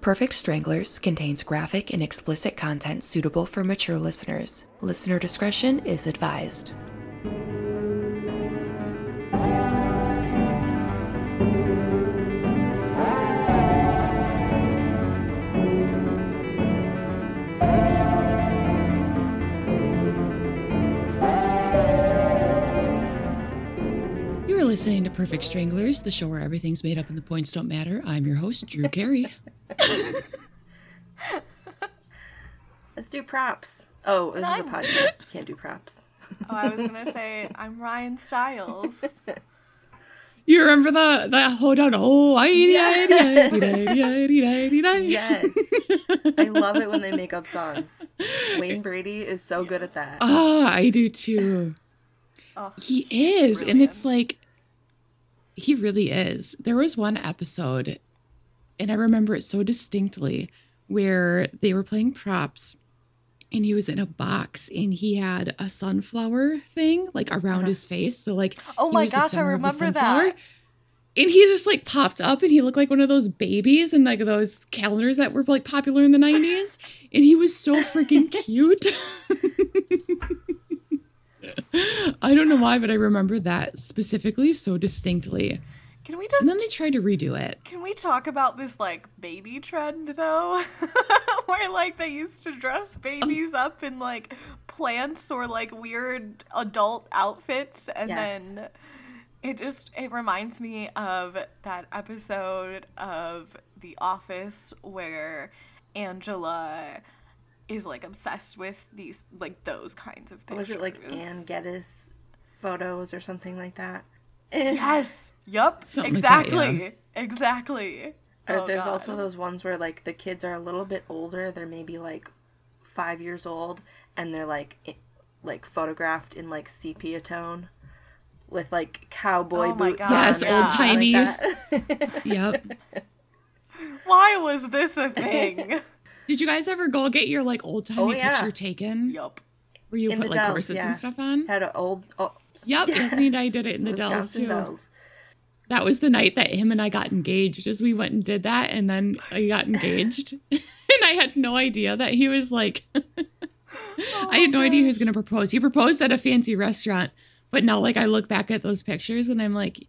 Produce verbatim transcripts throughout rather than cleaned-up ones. Perfect Stranglers contains graphic and explicit content suitable for mature listeners. Listener discretion is advised. You're listening to Perfect Stranglers, the show where everything's made up and the points don't matter. I'm your host, Drew Carey. Let's do props. Oh, this I'm... is a podcast. You can't do props. Oh, I was gonna say I'm Ryan Stiles. You remember the that hold on? Oh, I yes. yes. I love it when they make up songs. Wayne Brady is so yes. good at that. Oh, I do too. Oh, he is, brilliant. And it's like he really is. There was one episode, and I remember it so distinctly, where they were playing props and he was in a box and he had a sunflower thing like around uh-huh. his face. So like, oh my gosh, I remember that. And he just like popped up and he looked like one of those babies and like those calendars that were like popular in the nineties. And he was so freaking cute. I don't know why, but I remember that specifically so distinctly. Can we just, and then they tried to redo it. Can we talk about this, like, baby trend, though? Where, like, they used to dress babies um, up in, like, plants or, like, weird adult outfits. And yes. then it just, it reminds me of that episode of The Office where Angela is, like, obsessed with these, like, those kinds of pictures. Was it, like, Ann Geddes photos or something like that? Yes. Yep. Something exactly. Like that, yeah. Exactly. Oh, there's God. also those ones where like the kids are a little bit older. They're maybe like five years old, and they're like it, like photographed in like sepia tone with like cowboy oh boots. Yes, yeah, old timey. Like yep. Why was this a thing? Did you guys ever go get your like old timey oh, yeah. picture taken? Yep. Where you in put like dolls, corsets yeah. and stuff on? Had an old. Oh, Yep, yes. Anthony and I did it in the Dells, too. Bells. That was the night that him and I got engaged, as we went and did that, and then I got engaged. And I had no idea that he was, like... oh, I had no gosh. idea he was going to propose. He proposed at a fancy restaurant, but now, like, I look back at those pictures, and I'm like,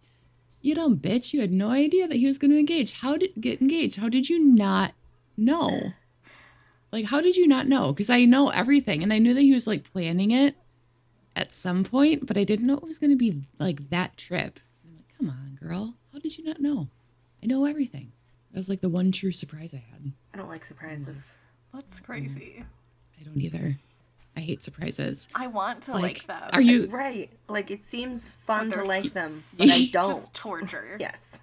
you dumb bitch, you had no idea that he was going to engage. How did get engaged? How did you not know? Like, how did you not know? Because I know everything, and I knew that he was, like, planning it at some point, but I didn't know it was going to be like that trip. I'm like, come on, girl. How did you not know? I know everything. That was like the one true surprise I had. I don't like surprises. That's crazy. I don't either. I hate surprises. I want to like, like them. Are you right? Like it seems fun to like them, but I don't. Just torture. Yes.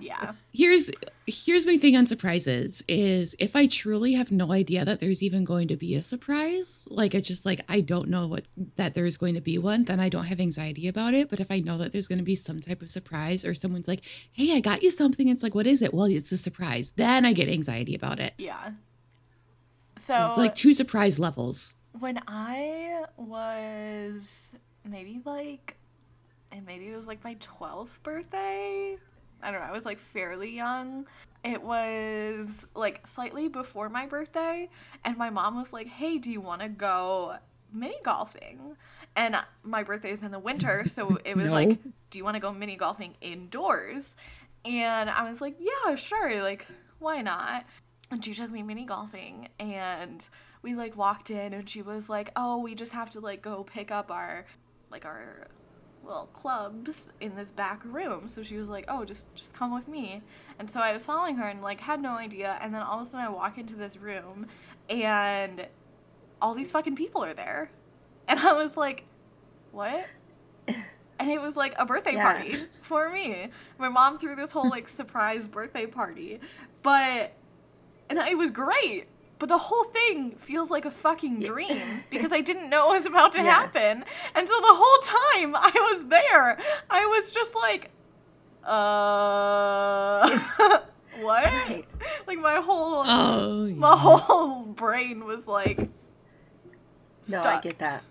Yeah. Here's here's my thing on surprises is if I truly have no idea that there's even going to be a surprise, like it's just like I don't know what that there's going to be one, then I don't have anxiety about it. But if I know that there's going to be some type of surprise or someone's like, hey, I got you something. It's like, what is it? Well, it's a surprise. Then I get anxiety about it. Yeah. So and it's like two surprise levels. When I was maybe like and maybe it was like my twelfth birthday. I don't know, I was, like, fairly young. It was, like, slightly before my birthday, and my mom was like, hey, do you want to go mini-golfing? And my birthday is in the winter, so it was no. like, do you want to go mini-golfing indoors? And I was like, yeah, sure, like, why not? And she took me mini-golfing, and we, like, walked in, and she was like, oh, we just have to, like, go pick up our, like, our... little clubs in this back room. So she was like, oh, just just come with me. And so I was following her and like had no idea. And then all of a sudden I walk into this room and all these fucking people are there. And I was like, what? And it was like a birthday yeah. party for me. My mom threw this whole like surprise birthday party. But and it was great. But the whole thing feels like a fucking dream because I didn't know it was about to yeah. happen. And so the whole time I was there, I was just like, uh, what? Right. Like my whole, oh, yeah. my whole brain was like stuck. No, I get that.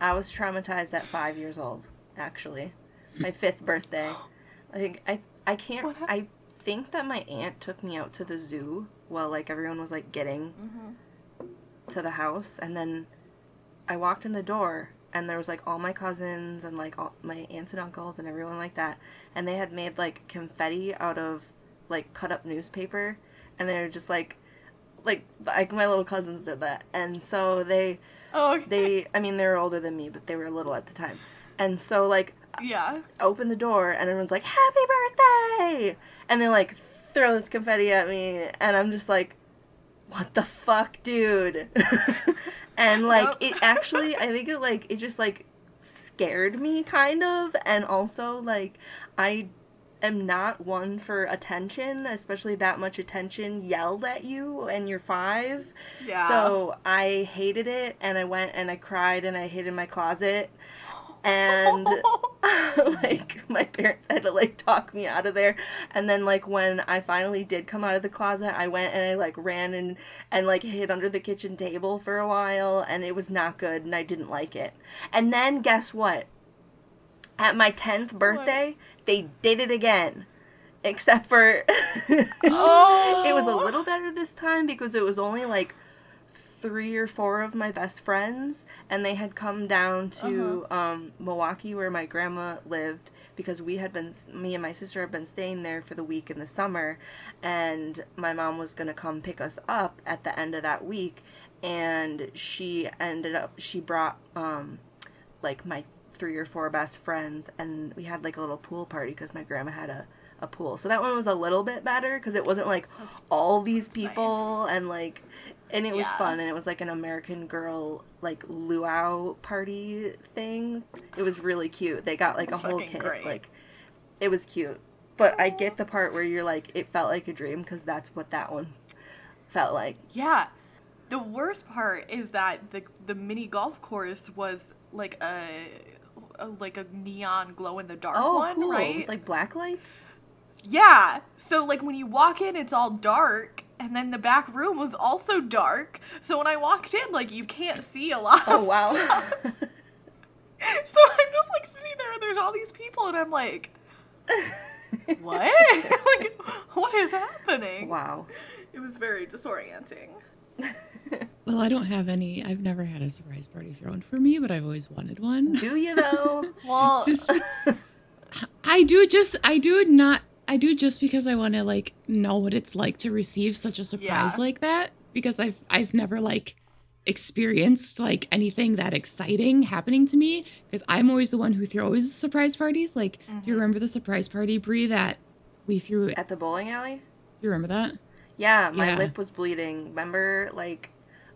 I was traumatized at five years old, actually. My fifth birthday. I think I, I can't, I think that my aunt took me out to the zoo while, like, everyone was, like, getting mm-hmm. to the house. And then I walked in the door, and there was, like, all my cousins and, like, all my aunts and uncles and everyone like that. And they had made, like, confetti out of, like, cut-up newspaper. And they were just, like, like, like my little cousins did that. And so they, oh, okay. they, I mean, they were older than me, but they were little at the time. And so, like, yeah. I open the door, and everyone's like, happy birthday! And they, like, throw this confetti at me, and I'm just like, what the fuck, dude? And, like, yep. it actually, I think it, like, it just, like, scared me, kind of. And also, like, I am not one for attention, especially that much attention yelled at you, and you're five. Yeah. So I hated it, and I went and I cried, and I hid in my closet. And, like, my parents had to, like, talk me out of there. And then, like, when I finally did come out of the closet, I went and I, like, ran and, and, like, hid under the kitchen table for a while. And it was not good, and I didn't like it. And then, guess what? At my tenth birthday, what? They did it again. Except for oh. it was a little better this time because it was only, like, three or four of my best friends, and they had come down to uh-huh. um, Milwaukee where my grandma lived because we had been, me and my sister had been staying there for the week in the summer, and my mom was going to come pick us up at the end of that week, and she ended up, she brought um, like my three or four best friends, and we had like a little pool party because my grandma had a a pool. So that one was a little bit better because it wasn't like that's, all these people nice. And like and it yeah. was fun, and it was like an American Girl like luau party thing. It was really cute. They got like that's a whole kit. Great. Like it was cute. But I get the part where you're like it felt like a dream because that's what that one felt like. Yeah. The worst part is that the the mini golf course was like a, a like a neon glow in the dark oh, one, cool. right? Like black lights. Yeah, so, like, when you walk in, it's all dark, and then the back room was also dark, so when I walked in, like, you can't see a lot oh, of wow. stuff. So I'm just, like, sitting there, and there's all these people, and I'm like, what? Like, what is happening? Wow. It was very disorienting. Well, I don't have any. I've never had a surprise party thrown for me, but I've always wanted one. Do you, though? Well, just I do just, I do not. I do just because I want to, like, know what it's like to receive such a surprise yeah. like that. Because I've I've never, like, experienced, like, anything that exciting happening to me. Because I'm always the one who throws surprise parties. Like, mm-hmm. do you remember the surprise party, Brie, that we threw? At the bowling alley? You remember that? Yeah, my yeah. lip was bleeding. Remember, like,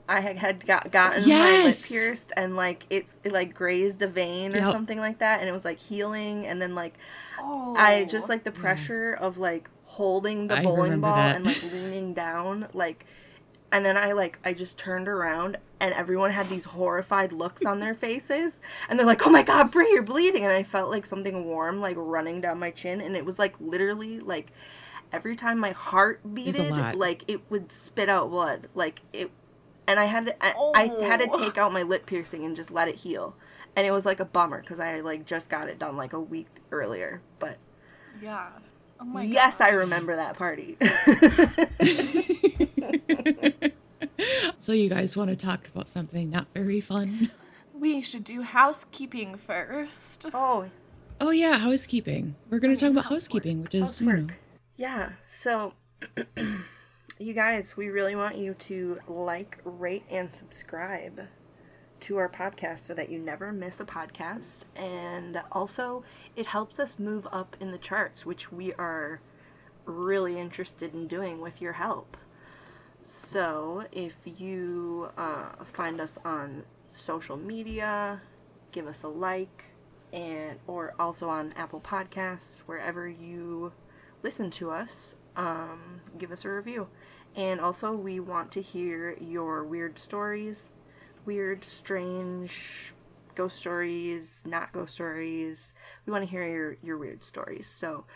I had got, gotten yes. my lip pierced. And, like, it's, it, like, grazed a vein or yep. something like that. And it was, like, healing. And then, like... Oh. I just, like, the pressure yeah. of, like, holding the I bowling ball that. And, like, leaning down, like, and then I, like, I just turned around, and everyone had these horrified looks on their faces, and they're like, oh, my God, Brie, you're bleeding, and I felt, like, something warm, like, running down my chin, and it was, like, literally, like, every time my heart beated, like, it would spit out blood, like, it, and I had to, I, oh. I had to take out my lip piercing and just let it heal. And it was, like, a bummer, because I, like, just got it done, like, a week earlier, but... Yeah. Oh, my God. Yes, I remember that party. So you guys want to talk about something not very fun? We should do housekeeping first. Oh. Oh, yeah, housekeeping. We're going to talk about housekeeping, which is... You know. Yeah, so... You guys, we really want you to like, rate, and subscribe to our podcast so that you never miss a podcast, and also it helps us move up in the charts, which we are really interested in doing with your help. So if you uh, find us on social media, give us a like, and or also on Apple Podcasts, wherever you listen to us, um, give us a review. And also we want to hear your weird stories. Weird, strange, ghost stories, not ghost stories. We want to hear your, your weird stories. So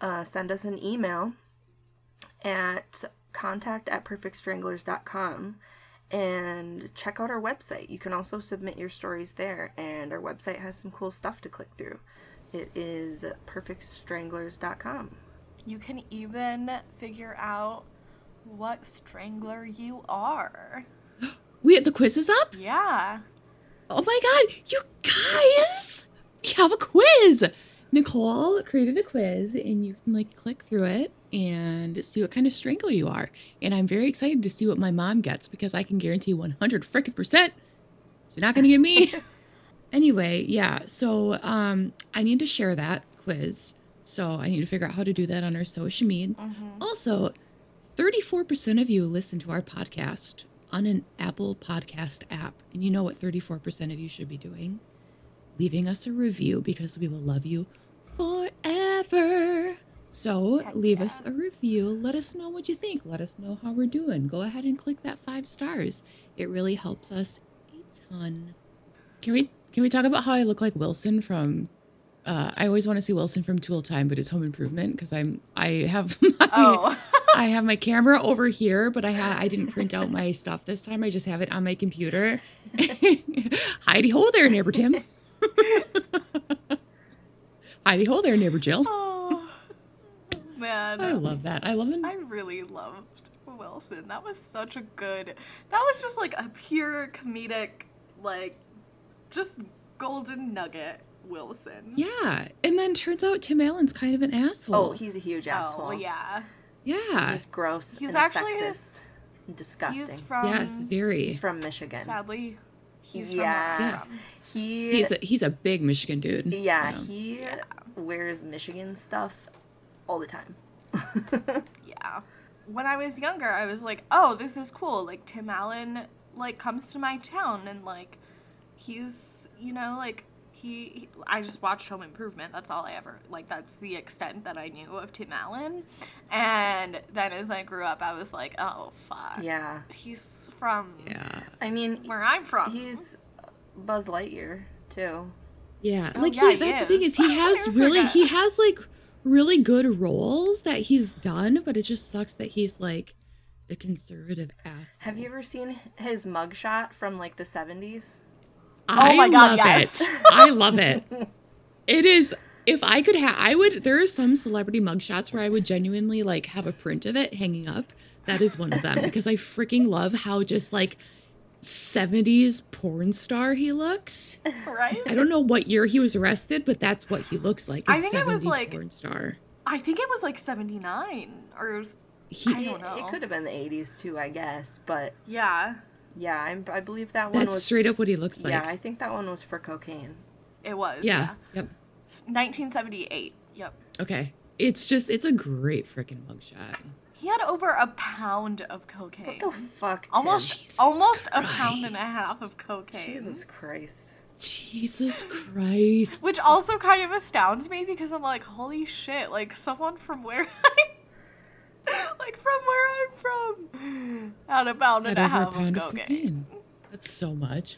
uh, send us an email at contact at perfect stranglers dot com and check out our website. You can also submit your stories there, and our website has some cool stuff to click through. It is perfect stranglers dot com. You can even figure out what strangler you are. Wait, the quiz is up? Yeah. Oh my god, you guys! You have a quiz! Nicole created a quiz, and you can like click through it and see what kind of strangler you are. And I'm very excited to see what my mom gets, because I can guarantee one hundred freaking percent she's not going to get me. Anyway, yeah, so um, I need to share that quiz. So I need to figure out how to do that on our social medias. Mm-hmm. Also, thirty-four percent of you listen to our podcast on an Apple podcast app. And you know what thirty-four percent of you should be doing? Leaving us a review, because we will love you forever. So Heck leave yeah. us a review. Let us know what you think. Let us know how we're doing. Go ahead and click that five stars. It really helps us a ton. Can we can we talk about how I look like Wilson from... Uh, I always want to see Wilson from Tool Time, but it's Home Improvement, because I'm I have my oh. I have my camera over here, but I ha- I didn't print out my stuff this time. I just have it on my computer. Heidi, ho there, neighbor Tim. Heidi, ho there, neighbor Jill. Oh man, I love that. I love it. I really loved Wilson. That was such a good. That was just like a pure comedic, like just golden nugget. Wilson. Yeah. And then turns out Tim Allen's kind of an asshole. Oh, he's a huge asshole. Oh, yeah. Yeah. He's gross. He's and actually sexist. A, disgusting. He's from Yes, very. He's from Michigan. Sadly, he's yeah. from Yeah. He He's a, he's a big Michigan dude. Yeah, you know. He yeah. wears Michigan stuff all the time. Yeah. When I was younger, I was like, "Oh, this is cool. Like Tim Allen like comes to my town and like he's, you know, like He, he, I just watched Home Improvement. That's all I ever, like, that's the extent that I knew of Tim Allen. And then as I grew up, I was like, oh, fuck. Yeah. He's from, yeah. I mean, where I'm from. He's Buzz Lightyear, too. Yeah. Like, oh, yeah, he, that's he the thing is, he has really, he has, like, really good roles that he's done, but it just sucks that he's, like, the conservative asshole. Have you ever seen his mugshot from, like, the seventies? I oh my God, love yes. it. I love it. It is, if I could have, I would, there are some celebrity mugshots where I would genuinely like have a print of it hanging up. That is one of them because I freaking love how just like seventies porn star he looks. Right? I don't know what year he was arrested, but that's what he looks like. I think it was like, porn star. I think it was like seventy-nine or it was, he, I don't know. It could have been the eighties too, I guess, but. Yeah. Yeah, I'm, I believe that one That's was... That's straight up what he looks like. Yeah, I think that one was for cocaine. It was, yeah. yeah. Yep. nineteen seventy-eight, yep. Okay. It's just, it's a great freaking mugshot. He had over a pound of cocaine. What the fuck? Almost, almost a pound and a half of cocaine. Jesus Christ. Jesus Christ. Which also kind of astounds me because I'm like, holy shit, like someone from where I... Like, from where I'm from. Out of bound and a half of cocaine. That's so much.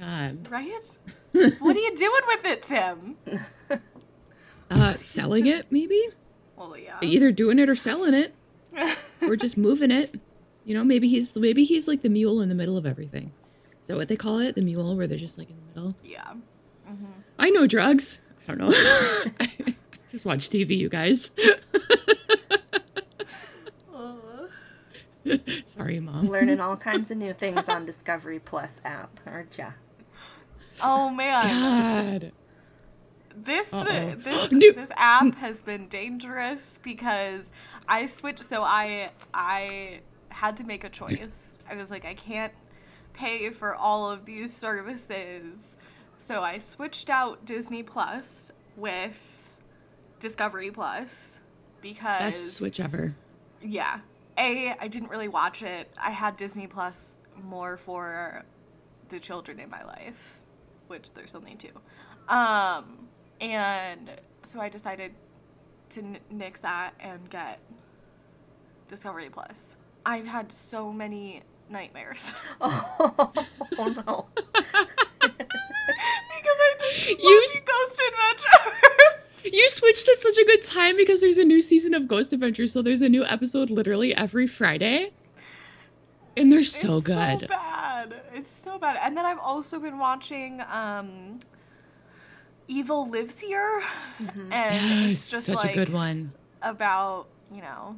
God. Right? What are you doing with it, Tim? Uh, selling it, maybe? Well, yeah. Either doing it or selling it. Or just moving it. You know, maybe he's maybe he's like the mule in the middle of everything. Is that what they call it? The mule, where they're just like in the middle? Yeah. Mm-hmm. I know drugs. I don't know. I just watch T V, you guys. Sorry, Mom. Learning all kinds of new things on Discovery Plus app, aren't ya? Oh man! God, this uh, this this app has been dangerous because I switched. So I I had to make a choice. I was like, I can't pay for all of these services, so I switched out Disney Plus with Discovery Plus because best switch ever. Yeah. A, I didn't really watch it. I had Disney Plus more for the children in my life, which there's only two. Um, and so I decided to n- nix that and get Discovery Plus. I've had so many nightmares. Oh, oh no. Because I just you s- Ghost Adventures. You switched at such a good time because there's a new season of Ghost Adventures, so there's a new episode literally every Friday. And they're so it's good. It's so bad. It's so bad. And then I've also been watching um, Evil Lives Here. Mm-hmm. And yeah, it's just such like, a good one. about, you know,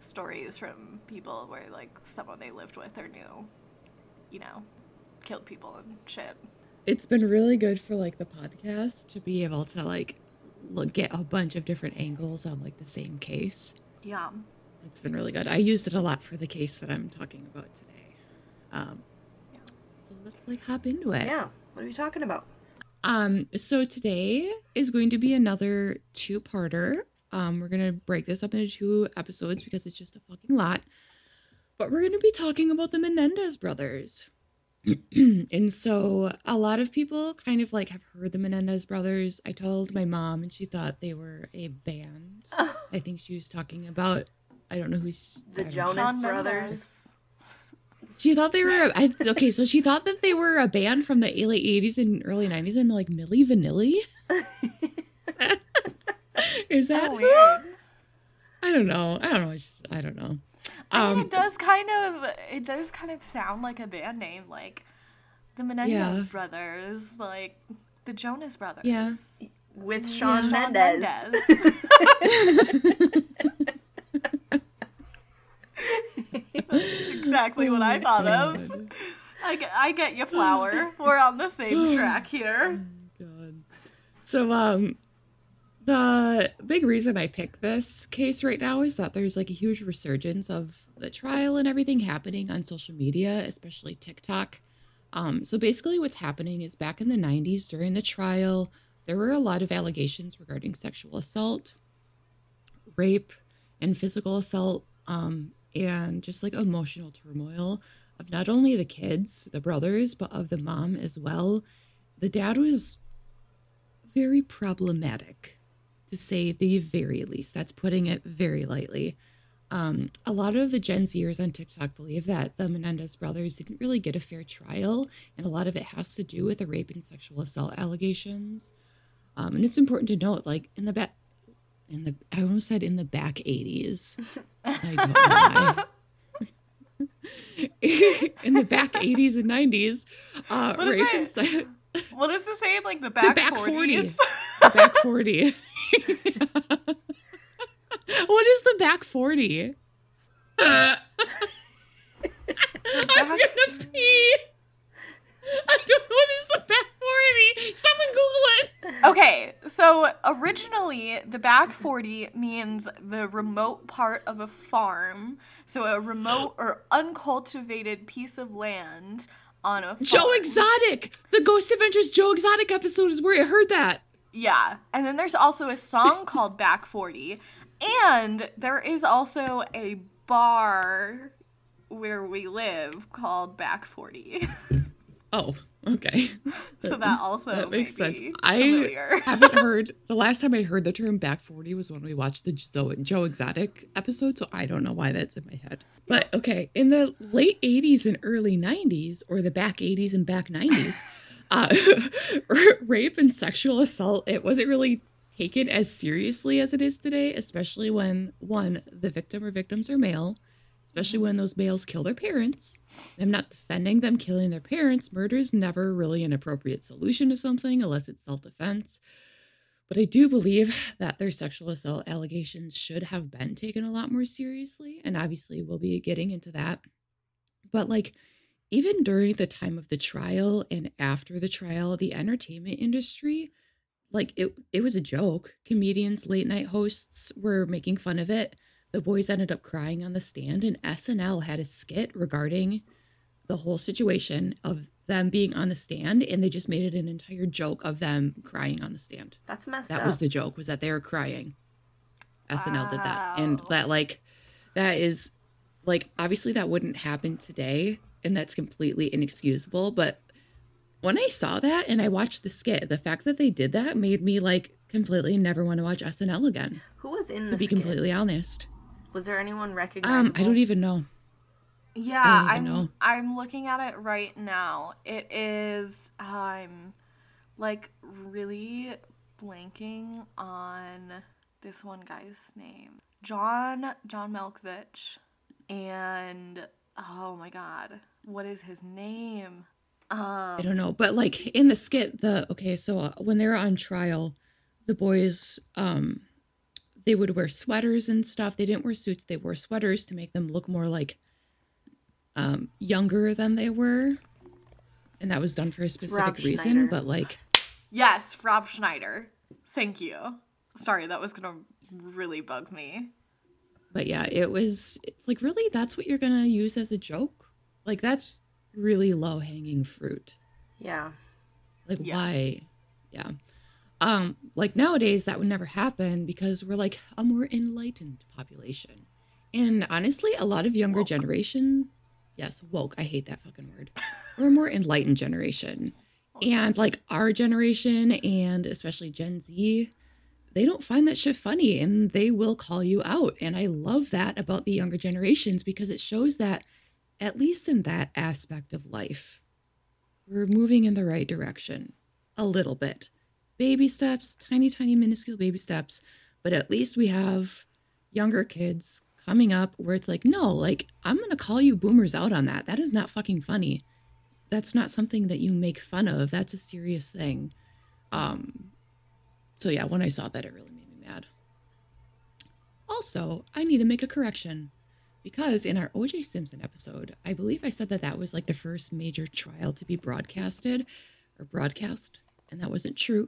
stories from people where, like, someone they lived with or knew, you know, killed people and shit. It's been really good for, like, the podcast to be able to, like, look at a bunch of different angles on, like, the same case. Yeah. It's been really good. I used it a lot for the case that I'm talking about today. Um, yeah. So let's, like, hop into it. Yeah. What are we talking about? Um, so today is going to be another two-parter. Um, we're going to break this up into two episodes because it's just a fucking lot. But we're going to be talking about the Menendez brothers. And so a lot of people kind of, like, have heard the Menendez brothers. I told my mom and she thought they were a band. Oh. I think she was talking about, I don't know who she, the Jonas Shawn Brothers. Mendes. She thought they were, I, okay, so she thought that they were a band from the late eighties and early nineties. I'm like, Milli Vanilli? Is that oh, weird? I don't know. I don't know. I don't know. I mean, um, it does kind of it does kind of sound like a band name, like the Menendez yeah. brothers, like the Jonas Brothers. Yeah. With Shawn yeah. Mendes. That's exactly what I thought of. I get, I get you, Flower. We're on the same track here. Oh my God. So, um... the big reason I picked this case right now is that there's, like, a huge resurgence of the trial and everything happening on social media, especially TikTok. Um, so basically what's happening is back in the nineties during the trial, there were a lot of allegations regarding sexual assault, rape, and physical assault, um, and just, like, emotional turmoil of not only the kids, the brothers, but of the mom as well. The dad was very problematic, to say the very least. That's putting it very lightly. Um, a lot of the Gen Zers on TikTok believe that the Menendez brothers didn't really get a fair trial, and a lot of it has to do with the rape and sexual assault allegations. Um, and it's important to note, like, in the back, in the I almost said in the back eighties. I don't know why. In the back eighties and nineties, uh, what rape and se- what is the saying? Like the back, the back forty. The back forty. What is the back forty? Uh, the back... I'm gonna pee. I don't know, what is the back forty? Someone Google it. Okay, so originally the back forty means the remote part of a farm. So a remote or uncultivated piece of land on a farm. Joe Exotic! The Ghost Adventures Joe Exotic episode is where I heard that. Yeah, and then there's also a song called Back forty, and there is also a bar where we live called Back forty. Oh, okay. So that, that also that makes sense. I haven't heard, the last time I heard the term Back forty was when we watched the Joe Exotic episode, so I don't know why that's in my head. But okay, in the late eighties and early nineties, or the back eighties and back nineties, Uh, rape and sexual assault, it wasn't really taken as seriously as it is today, especially when, one, the victim or victims are male, especially when those males kill their parents. And I'm not defending them killing their parents. Murder is never really an appropriate solution to something unless it's self-defense. But I do believe that their sexual assault allegations should have been taken a lot more seriously, and obviously we'll be getting into that. But, like, even during the time of the trial and after the trial, the entertainment industry, like, it it was a joke. Comedians, late night hosts were making fun of it. The boys ended up crying on the stand, and S N L had a skit regarding the whole situation of them being on the stand, and they just made it an entire joke of them crying on the stand. That's messed up. That was the joke, was that they were crying. S N L did that. And that, like, that is, like, obviously that wouldn't happen today. And that's completely inexcusable. But when I saw that and I watched the skit, the fact that they did that made me, like, completely never want to watch S N L again. Who was in the skit? To be completely honest. Was there anyone recognizable? Um, I don't even know. Yeah, I don't even I'm know. I'm looking at it right now. It is, I'm, like, really blanking on this one guy's name. John, John Malkovich, and... oh my God, what is his name? Um, I don't know, but, like, in the skit, the okay, so when they were on trial, the boys, um, they would wear sweaters and stuff. They didn't wear suits. They wore sweaters to make them look more like um, younger than they were. And that was done for a specific reason, but like. Yes, Rob Schneider. Thank you. Sorry, that was going to really bug me. But yeah, it was, it's like, really, that's what you're going to use as a joke? Like, that's really low hanging fruit. Yeah. Like, yeah. Why? Yeah. Um, like, nowadays, that would never happen because we're, like, a more enlightened population. And honestly, a lot of younger woke. generation, yes, woke, I hate that fucking word. We're a more enlightened generation. And, like, our generation and especially Gen Z, they don't find that shit funny and they will call you out. And I love that about the younger generations because it shows that, at least in that aspect of life, we're moving in the right direction a little bit. Baby steps, tiny, tiny, minuscule baby steps. But at least we have younger kids coming up where it's like, no, like, I'm going to call you boomers out on that. That is not fucking funny. That's not something that you make fun of. That's a serious thing. Um, so, yeah, when I saw that, it really made me mad. Also, I need to make a correction because in our O J Simpson episode, I believe I said that that was like the first major trial to be broadcasted or broadcast, and that wasn't true.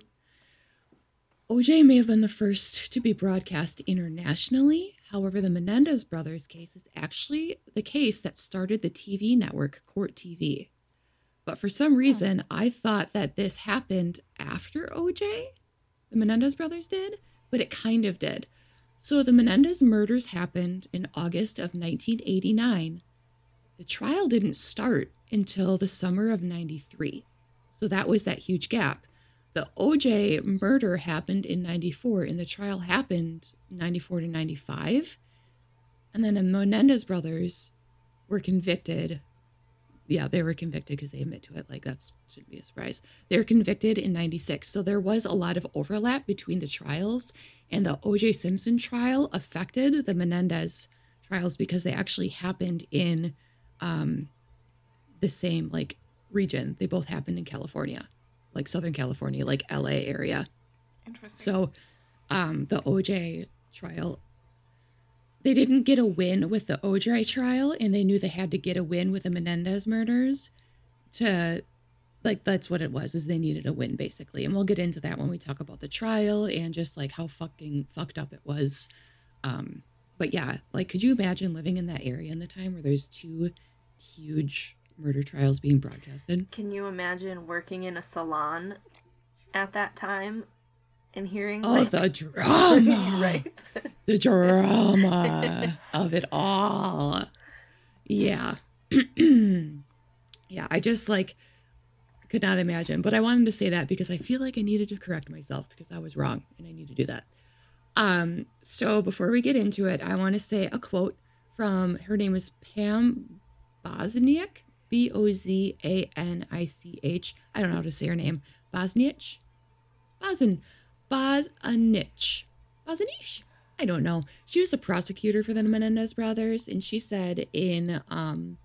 O J may have been the first to be broadcast internationally. However, the Menendez brothers case is actually the case that started the T V network Court T V. But for some reason, I thought that this happened after O J, the Menendez brothers did, but it kind of did. So the Menendez murders happened in August of nineteen eighty-nine. The trial didn't start until the summer of ninety-three. So that was that huge gap. The O J murder happened in ninety-four, and the trial happened ninety-four to ninety-five. And then the Menendez brothers were convicted. Yeah, they were convicted because they admit to it. Like, that shouldn't be a surprise. They were convicted in ninety-six. So there was a lot of overlap between the trials, and the O J Simpson trial affected the Menendez trials because they actually happened in um, the same, like, region. They both happened in California, like Southern California, like L A area. Interesting. So um, the O J trial, they didn't get a win with the O J trial, and they knew they had to get a win with the Menendez murders to, like, that's what it was, is they needed a win, basically. And we'll get into that when we talk about the trial and just, like, how fucking fucked up it was. Um, but, yeah, like, could you imagine living in that area in the time where there's two huge murder trials being broadcasted? Can you imagine working in a salon at that time? And hearing, oh, like, the drama, right? The drama of it all. Yeah. Yeah, I just, like, could not imagine. But I wanted to say that because I feel like I needed to correct myself because I was wrong and I need to do that. Um, so before we get into it, I want to say a quote from, her name is Pam Bozniak, B O Z A N I C H. I don't know how to say her name. Bozniak? Bozn. Bozniak. Bozniak? I don't know. She was the prosecutor for the Menendez brothers, and she said in um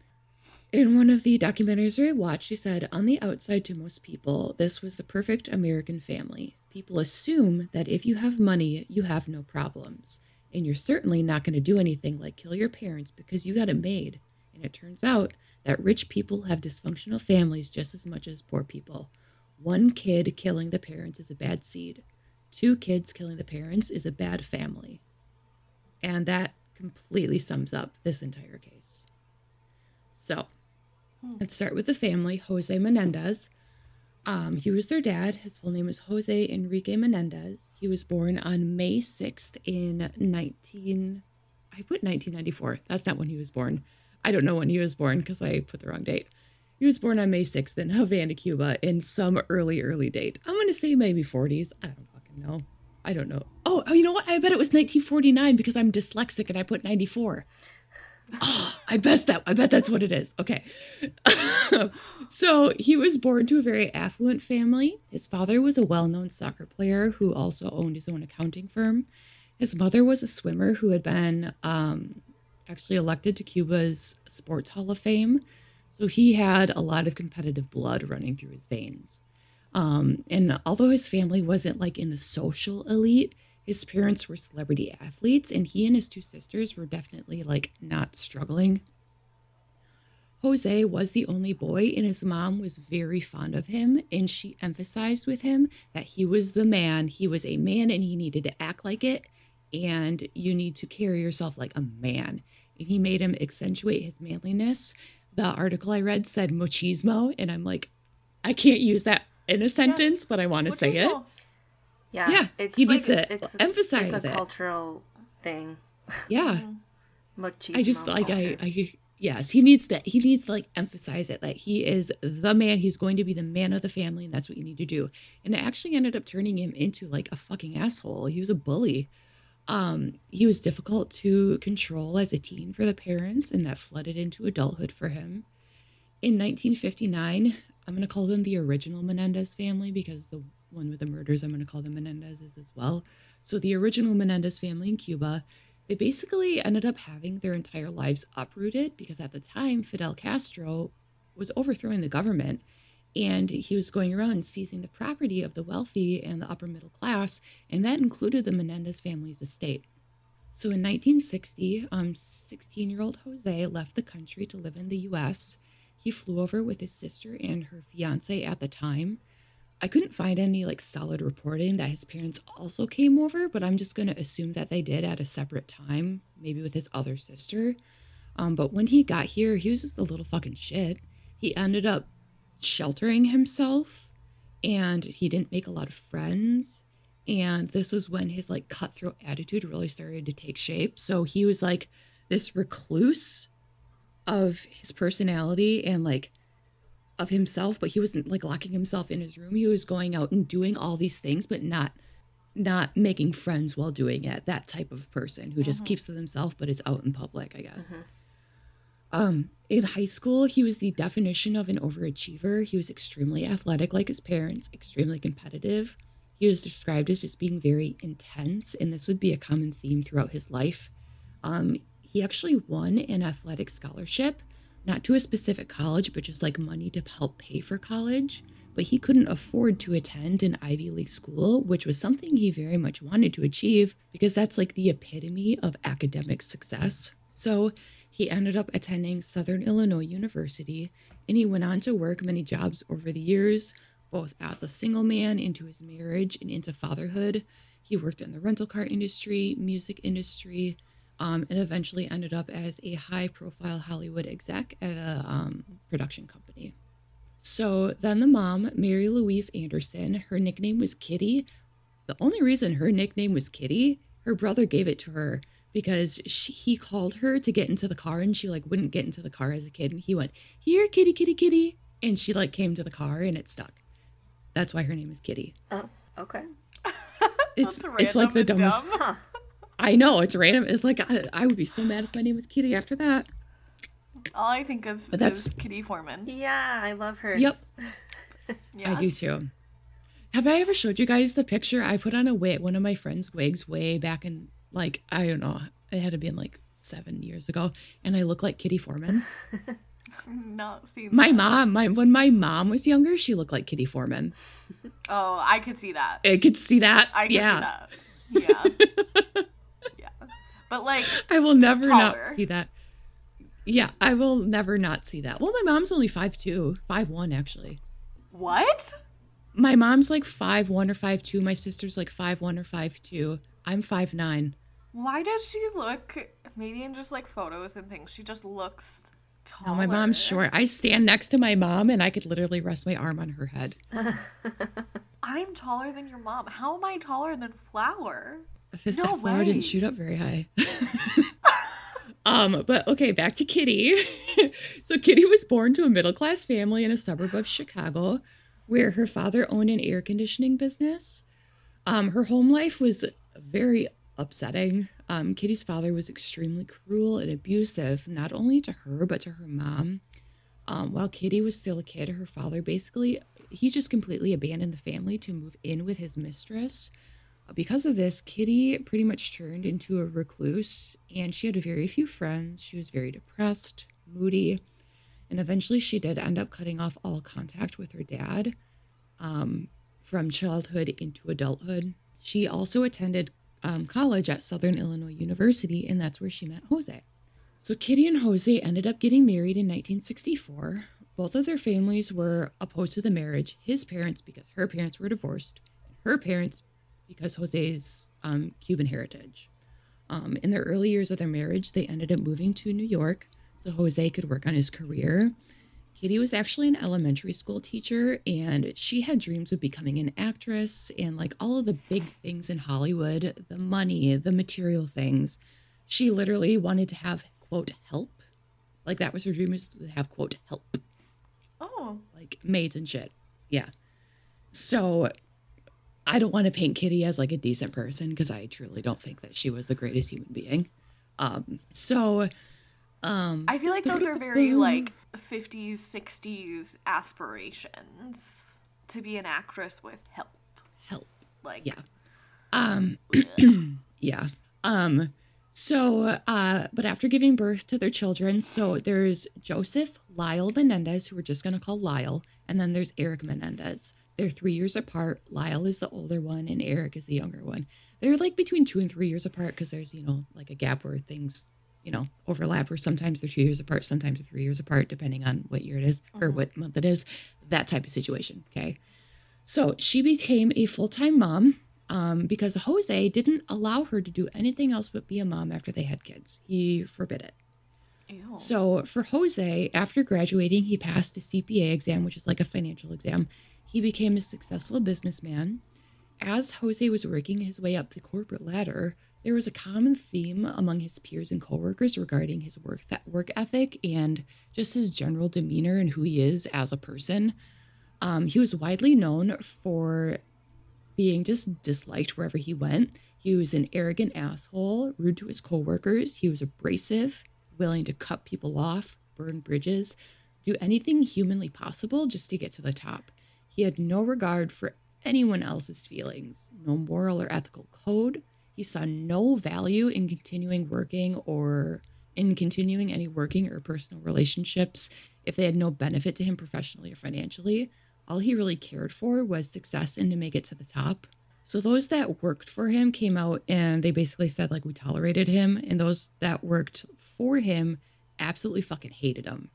in one of the documentaries I watched, she said, "On the outside to most people, this was the perfect American family. People assume that if you have money, you have no problems. And you're certainly not going to do anything like kill your parents because you got it made. And it turns out that rich people have dysfunctional families just as much as poor people. One kid killing the parents is a bad seed. Two kids killing the parents is a bad family." And that completely sums up this entire case. So let's start with the family. Jose Menendez. Um, he was their dad. His full name is Jose Enrique Menendez. He was born on May sixth in nineteen... I put nineteen ninety-four. That's not when he was born. I don't know when he was born because I put the wrong date. He was born on May sixth in Havana, Cuba, in some early, early date. I'm going to say maybe forties. I don't fucking know. I don't know. Oh, oh, you know what? I bet it was nineteen forty-nine because I'm dyslexic and I put ninety-four. Oh, I bet that. I bet that's what it is. Okay. So he was born to a very affluent family. His father was a well-known soccer player who also owned his own accounting firm. His mother was a swimmer who had been um, actually elected to Cuba's Sports Hall of Fame. So he had a lot of competitive blood running through his veins. Um, and although his family wasn't like in the social elite, His parents were celebrity athletes, and he and his two sisters were definitely, like, not struggling. Jose was the only boy, and his mom was very fond of him, and she emphasized with him that he was the man. He was a man, and he needed to act like it, and you need to carry yourself like a man. And he made him accentuate his manliness. The article I read said machismo, and I'm like, I can't use that in a sentence, yes, but I want to say it. Yeah, yeah, it's he like, needs to it's, emphasize it's a it. Cultural thing. Yeah, machismo I just like culture. I, I yes, he needs that. He needs to like emphasize it that he is the man. He's going to be the man of the family, and that's what you need to do. And it actually ended up turning him into like a fucking asshole. He was a bully. Um, he was difficult to control as a teen for the parents, and that flooded into adulthood for him. In nineteen fifty-nine, I'm gonna call them the original Menendez family because the one with the murders, I'm going to call them Menendezes as well. So the original Menendez family in Cuba, they basically ended up having their entire lives uprooted because at the time, Fidel Castro was overthrowing the government and he was going around seizing the property of the wealthy and the upper middle class, and that included the Menendez family's estate. So in nineteen sixty, um, sixteen-year-old Jose left the country to live in the U S. He flew over with his sister and her fiance at the time. I couldn't find any like solid reporting that his parents also came over, but I'm just going to assume that they did at a separate time, maybe with his other sister. Um, but when he got here, he was just a little fucking shit. He ended up sheltering himself and he didn't make a lot of friends. And this was when his like cutthroat attitude really started to take shape. So he was like this recluse of his personality and like of himself, but he wasn't like locking himself in his room. He was going out and doing all these things, but not not making friends while doing it. That type of person who just mm-hmm. keeps to themselves but is out in public, I guess. Mm-hmm. Um, in high school, he was the definition of an overachiever. He was extremely athletic, like his parents, extremely competitive. He was described as just being very intense, and this would be a common theme throughout his life. Um, he actually won an athletic scholarship, not to a specific college, but just like money to help pay for college. But he couldn't afford to attend an Ivy League school, which was something he very much wanted to achieve because that's like the epitome of academic success. So he ended up attending Southern Illinois University, and he went on to work many jobs over the years, both as a single man, into his marriage, and into fatherhood. He worked in the rental car industry, music industry, Um, and eventually ended up as a high-profile Hollywood exec at a um, production company. So then the mom, Mary Louise Anderson, her nickname was Kitty. The only reason her nickname was Kitty, her brother gave it to her because she, he called her to get into the car, and she like wouldn't get into the car as a kid. And he went, "Here, kitty, kitty, kitty," and she like came to the car, and it stuck. That's why her name is Kitty. Oh, okay. It's That's it's like the dumbest. Dumb, huh? I know, it's random. It's like, I, I would be so mad if my name was Kitty after that. All I think of but that's, is Kitty Foreman. Yeah, I love her. Yep. Yeah. I do too. Have I ever showed you guys the picture I put on a wig, one of my friend's wigs way back in, like, I don't know, it had to be in like seven years ago, and I look like Kitty Foreman? Not seen that. My mom, my when my mom was younger, she looked like Kitty Foreman. Oh, I could see that. I could see that. I could yeah. see that. Yeah. But like, I will never taller. not see that. Yeah, I will never not see that. Well, my mom's only five two, five one actually. What? My mom's like five one or five two. My sister's like five one or five two. I'm five nine. Why does she look, maybe in just like photos and things, she just looks taller? No, my mom's short. I stand next to my mom and I could literally rest my arm on her head. I'm taller than your mom. How am I taller than Flower? This no flower way. didn't shoot up very high. um, but okay, back to Kitty. So Kitty was born to a middle-class family in a suburb of Chicago, where her father owned an air conditioning business. Um, her home life was very upsetting. Um, Kitty's father was extremely cruel and abusive, not only to her, but to her mom. Um, while Kitty was still a kid, her father basically, he just completely abandoned the family to move in with his mistress. Because of this, Kitty pretty much turned into a recluse, and she had very few friends. She was very depressed, moody, and eventually she did end up cutting off all contact with her dad um, from childhood into adulthood. She also attended um, college at Southern Illinois University, and that's where she met Jose. So Kitty and Jose ended up getting married in nineteen sixty-four. Both of their families were opposed to the marriage. His parents, because her parents were divorced, and her parents, because Jose's um, Cuban heritage. Um, in the early years of their marriage, they ended up moving to New York so Jose could work on his career. Kitty was actually an elementary school teacher, and she had dreams of becoming an actress and like all of the big things in Hollywood, the money, the material things. She literally wanted to have, quote, help. Like that was her dream, was to have, quote, help. Oh. Like maids and shit. Yeah. So I don't want to paint Kitty as like a decent person because I truly don't think that she was the greatest human being. Um, so um, I feel like those are very boom. like... fifties, sixties aspirations to be an actress with help. Help. Like, yeah. Um, yeah. Um, so, uh, but after giving birth to their children, so there's Joseph Lyle Menendez, who we're just going to call Lyle, and then there's Eric Menendez. They're three years apart. Lyle is the older one, and Eric is the younger one. They're like between two and three years apart because there's, you know, like a gap where things, you know, overlap, or sometimes they're two years apart, sometimes they're three years apart, depending on what year it is or what month it is, that type of situation. Okay. So she became a full-time mom um, because Jose didn't allow her to do anything else but be a mom after they had kids. He forbid it. Ew. So for Jose, after graduating, he passed a C P A exam, which is like a financial exam. He became a successful businessman. As Jose was working his way up the corporate ladder, there was a common theme among his peers and coworkers regarding his work that work ethic and just his general demeanor and who he is as a person. Um, he was widely known for being just disliked wherever he went. He was an arrogant asshole, rude to his coworkers. He was abrasive, willing to cut people off, burn bridges, do anything humanly possible just to get to the top. He had no regard for anyone else's feelings, no moral or ethical code. He saw no value in continuing working or in continuing any working or personal relationships if they had no benefit to him professionally or financially. All he really cared for was success and to make it to the top. So those that worked for him came out and they basically said, like, we tolerated him. And those that worked for him absolutely fucking hated him.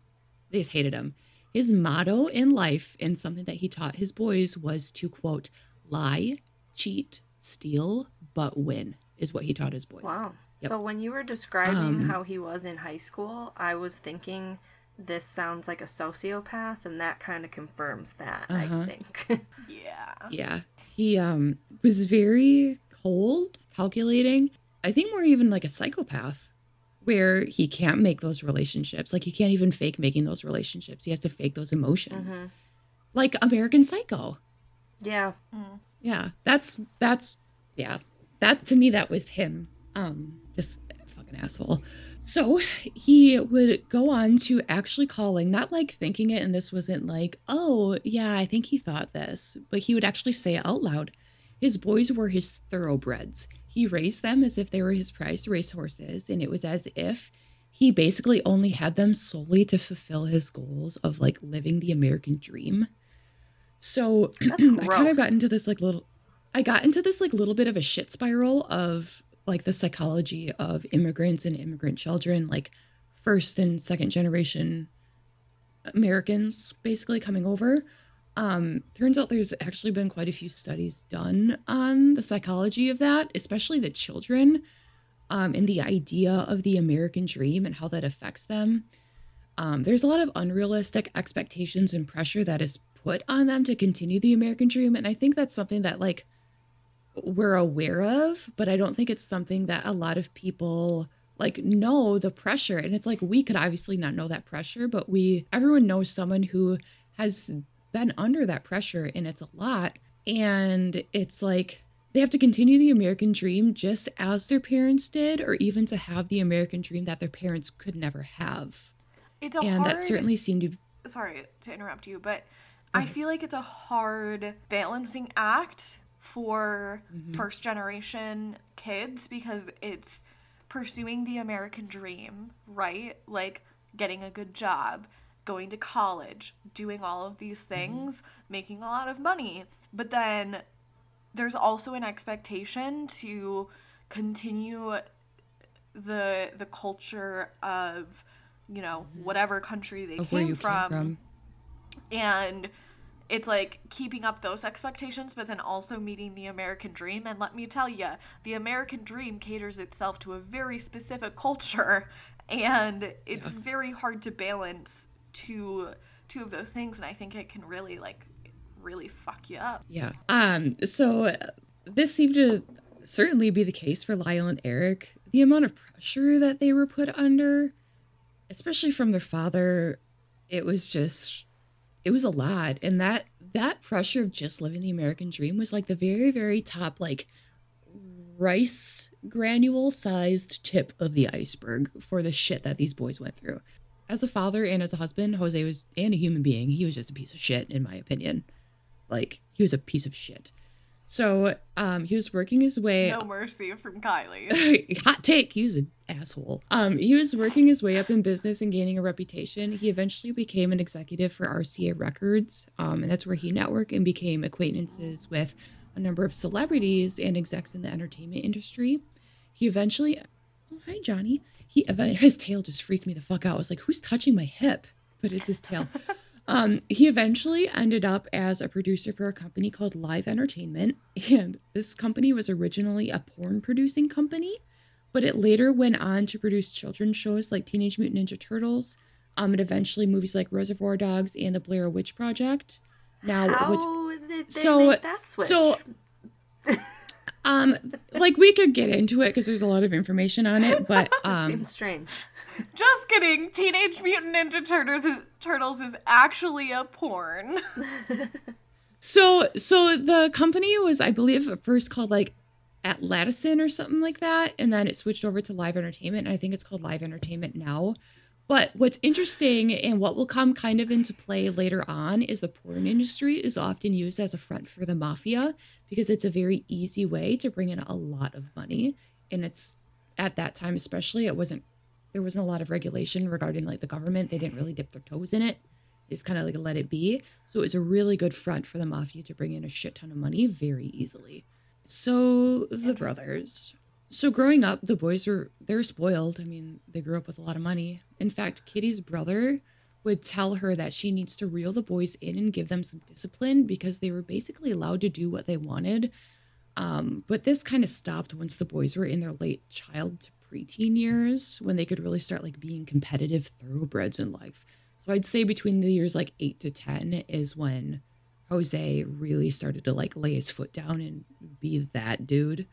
They just hated him. His motto in life and something that he taught his boys was to, quote, lie, cheat, steal, but win, is what he taught his boys. Wow. Yep. So when you were describing um, how he was in high school, I was thinking this sounds like a sociopath, and that kind of confirms that, uh-huh. I think. Yeah. Yeah. He um was very cold, calculating. I think more even like a psychopath, where he can't make those relationships. Like, he can't even fake making those relationships. He has to fake those emotions. Mm-hmm. Like American Psycho. Yeah. Mm. Yeah. That's, that's, yeah. That, to me, that was him. Um, just fucking asshole. So he would go on to actually calling, not like thinking it, and this wasn't like, oh, yeah, I think he thought this. But he would actually say it out loud. His boys were his thoroughbreds. He raised them as if they were his prized racehorses, and it was as if he basically only had them solely to fulfill his goals of, like, living the American dream. So I kind of got into this, like, little... I got into this like little bit of a shit spiral of like the psychology of immigrants and immigrant children, like first and second generation Americans basically coming over. Um, turns out there's actually been quite a few studies done on the psychology of that, especially the children, um, and the idea of the American dream and how that affects them. Um, there's a lot of unrealistic expectations and pressure that is put on them to continue the American dream. And I think that's something that like, we're aware of, but I don't think it's something that a lot of people like know the pressure. And it's like, we could obviously not know that pressure, but we, everyone knows someone who has been under that pressure, and it's a lot. And it's like, they have to continue the American dream just as their parents did, or even to have the American dream that their parents could never have. It's a and hard... that certainly seemed to be... Sorry to interrupt you, but I feel like it's a hard balancing act for mm-hmm. first generation kids, because it's pursuing the American dream, right? Like getting a good job, going to college, doing all of these things, mm-hmm. making a lot of money. But then there's also an expectation to continue the the culture of, you know, whatever country they came from, came from. And it's like keeping up those expectations, but then also meeting the American dream. And let me tell you, the American dream caters itself to a very specific culture, and it's yeah. very hard to balance two two of those things. And I think it can really like really fuck you up. Yeah. Um. So this seemed to certainly be the case for Lyle and Eric. The amount of pressure that they were put under, especially from their father, it was just. It was a lot. And that that pressure of just living the American dream was like the very, very top, like rice granule sized tip of the iceberg for the shit that these boys went through. As a father and as a husband, Jose was, and a human being, he was just a piece of shit, in my opinion. Like, he was a piece of shit. So um, he was working his way. No mercy from Kylie. Hot take. He was an asshole. Um, he was working his way up in business and gaining a reputation. He eventually became an executive for R C A Records. Um, and that's where he networked and became acquaintances with a number of celebrities and execs in the entertainment industry. He eventually. Oh, hi, Johnny. He His tail just freaked me the fuck out. I was like, who's touching my hip? But it's his tail. Um, he eventually ended up as a producer for a company called Live Entertainment, and this company was originally a porn-producing company, but it later went on to produce children's shows like Teenage Mutant Ninja Turtles, um, and eventually movies like Reservoir Dogs and The Blair Witch Project. Now, how which, did they so, make that switch? So, um, like, we could get into it because there's a lot of information on it, but um, seems strange. Just kidding. Teenage Mutant Ninja Turtles is, Turtles is actually a porn. so so the company was, I believe, at first called like Atlassian or something like that. And then it switched over to Live Entertainment. And I think it's called Live Entertainment now. But what's interesting and what will come kind of into play later on is the porn industry is often used as a front for the mafia because it's a very easy way to bring in a lot of money. And it's at that time, especially, it wasn't There wasn't a lot of regulation regarding like the government. They didn't really dip their toes in it. They just kind of like let it be. So it was a really good front for the mafia to bring in a shit ton of money very easily. So the brothers. So growing up, the boys were, they're spoiled. I mean, they grew up with a lot of money. In fact, Kitty's brother would tell her that she needs to reel the boys in and give them some discipline because they were basically allowed to do what they wanted. Um, but this kind of stopped once the boys were in their late childhood. Preteen years when they could really start like being competitive thoroughbreds in life. So I'd say between the years like eight to ten is when Jose really started to like lay his foot down and be that dude.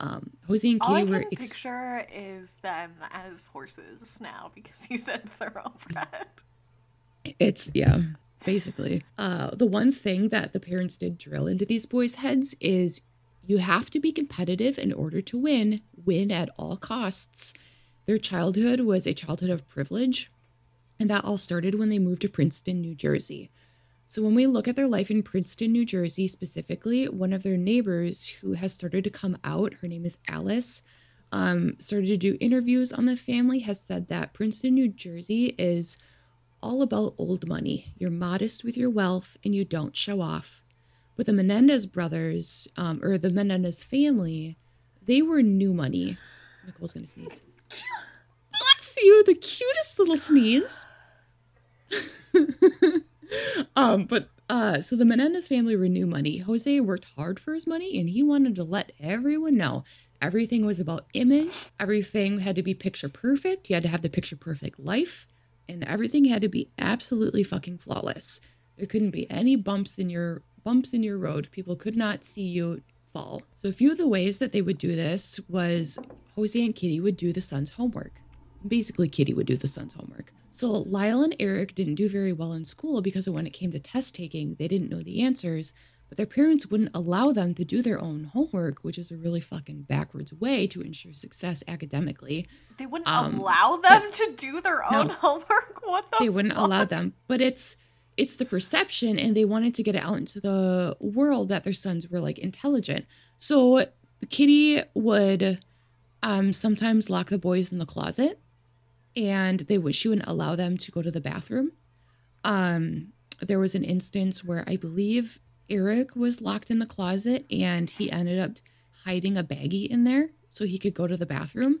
Um, Jose and Kitty were. All I can ex- picture is them as horses now because you said thoroughbred. It's yeah, basically. Uh, the one thing that the parents did drill into these boys' heads is. You have to be competitive in order to win, win at all costs. Their childhood was a childhood of privilege, and that all started when they moved to Princeton, New Jersey. So when we look at their life in Princeton, New Jersey specifically, one of their neighbors who has started to come out, her name is Alice, um, started to do interviews on the family, has said that Princeton, New Jersey is all about old money. You're modest with your wealth and you don't show off. But the Menendez brothers, um, or the Menendez family, they were new money. Nicole's going to sneeze. Bless you, the cutest little sneeze. um, but uh, so the Menendez family were new money. Jose worked hard for his money, and he wanted to let everyone know. Everything was about image. Everything had to be picture perfect. You had to have the picture perfect life. And everything had to be absolutely fucking flawless. There couldn't be any bumps in your... Bumps in your road. People could not see you fall. So a few of the ways that they would do this was Jose and Kitty would do the son's homework. Basically, Kitty would do the son's homework. So Lyle and Eric didn't do very well in school because when it came to test taking, they didn't know the answers, but their parents wouldn't allow them to do their own homework, which is a really fucking backwards way to ensure success academically. They wouldn't um, allow them to do their own no, homework? What the They fuck? Wouldn't allow them, but it's It's the perception, and they wanted to get it out into the world that their sons were, like, intelligent. So Kitty would um, sometimes lock the boys in the closet, and they would, she wouldn't allow them to go to the bathroom. Um, there was an instance where I believe Eric was locked in the closet, and he ended up hiding a baggie in there. so he could go to the bathroom.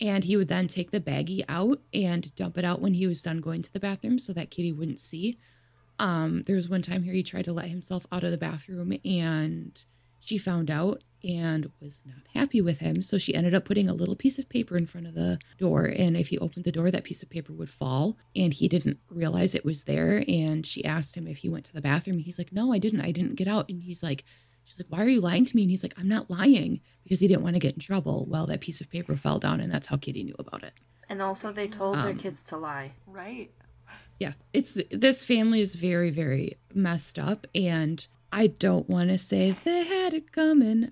And he would then take the baggie out and dump it out when he was done going to the bathroom so that Kitty wouldn't see. Um, there was one time here he tried to let himself out of the bathroom and she found out and was not happy with him. So she ended up putting a little piece of paper in front of the door. And if he opened the door, that piece of paper would fall. And he didn't realize it was there. And she asked him if he went to the bathroom. He's like, no, I didn't. I didn't get out. And he's like, she's like, why are you lying to me? And he's like, I'm not lying, because he didn't want to get in trouble. Well, that piece of paper fell down, and that's how Kitty knew about it. And also they told um, their kids to lie. Right. Yeah. It's this family is very, very messed up. And I don't want to say they had it coming,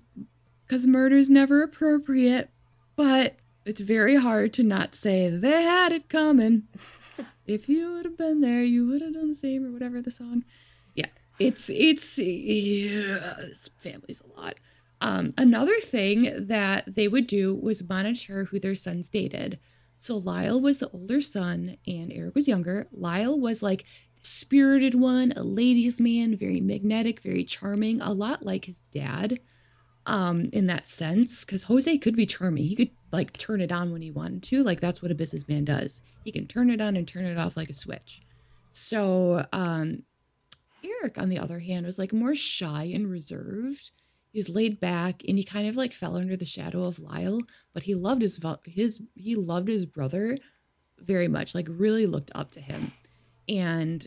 because murder's never appropriate, but it's very hard to not say they had it coming. If you would have been there, you would have done the same, or whatever the song. Yeah. It's, it's, yeah, this family's a lot. Um, another thing that they would do was monitor who their sons dated. So Lyle was the older son and Eric was younger. Lyle was like the spirited one, a ladies' man, very magnetic, very charming, a lot like his dad um, in that sense. Because Jose could be charming. He could like turn it on when he wanted to. Like that's what a businessman does. He can turn it on and turn it off like a switch. So um, Eric, on the other hand, was like more shy and reserved. He was laid back, and he kind of like fell under the shadow of Lyle, but he loved his his he loved his brother very much, like really looked up to him. And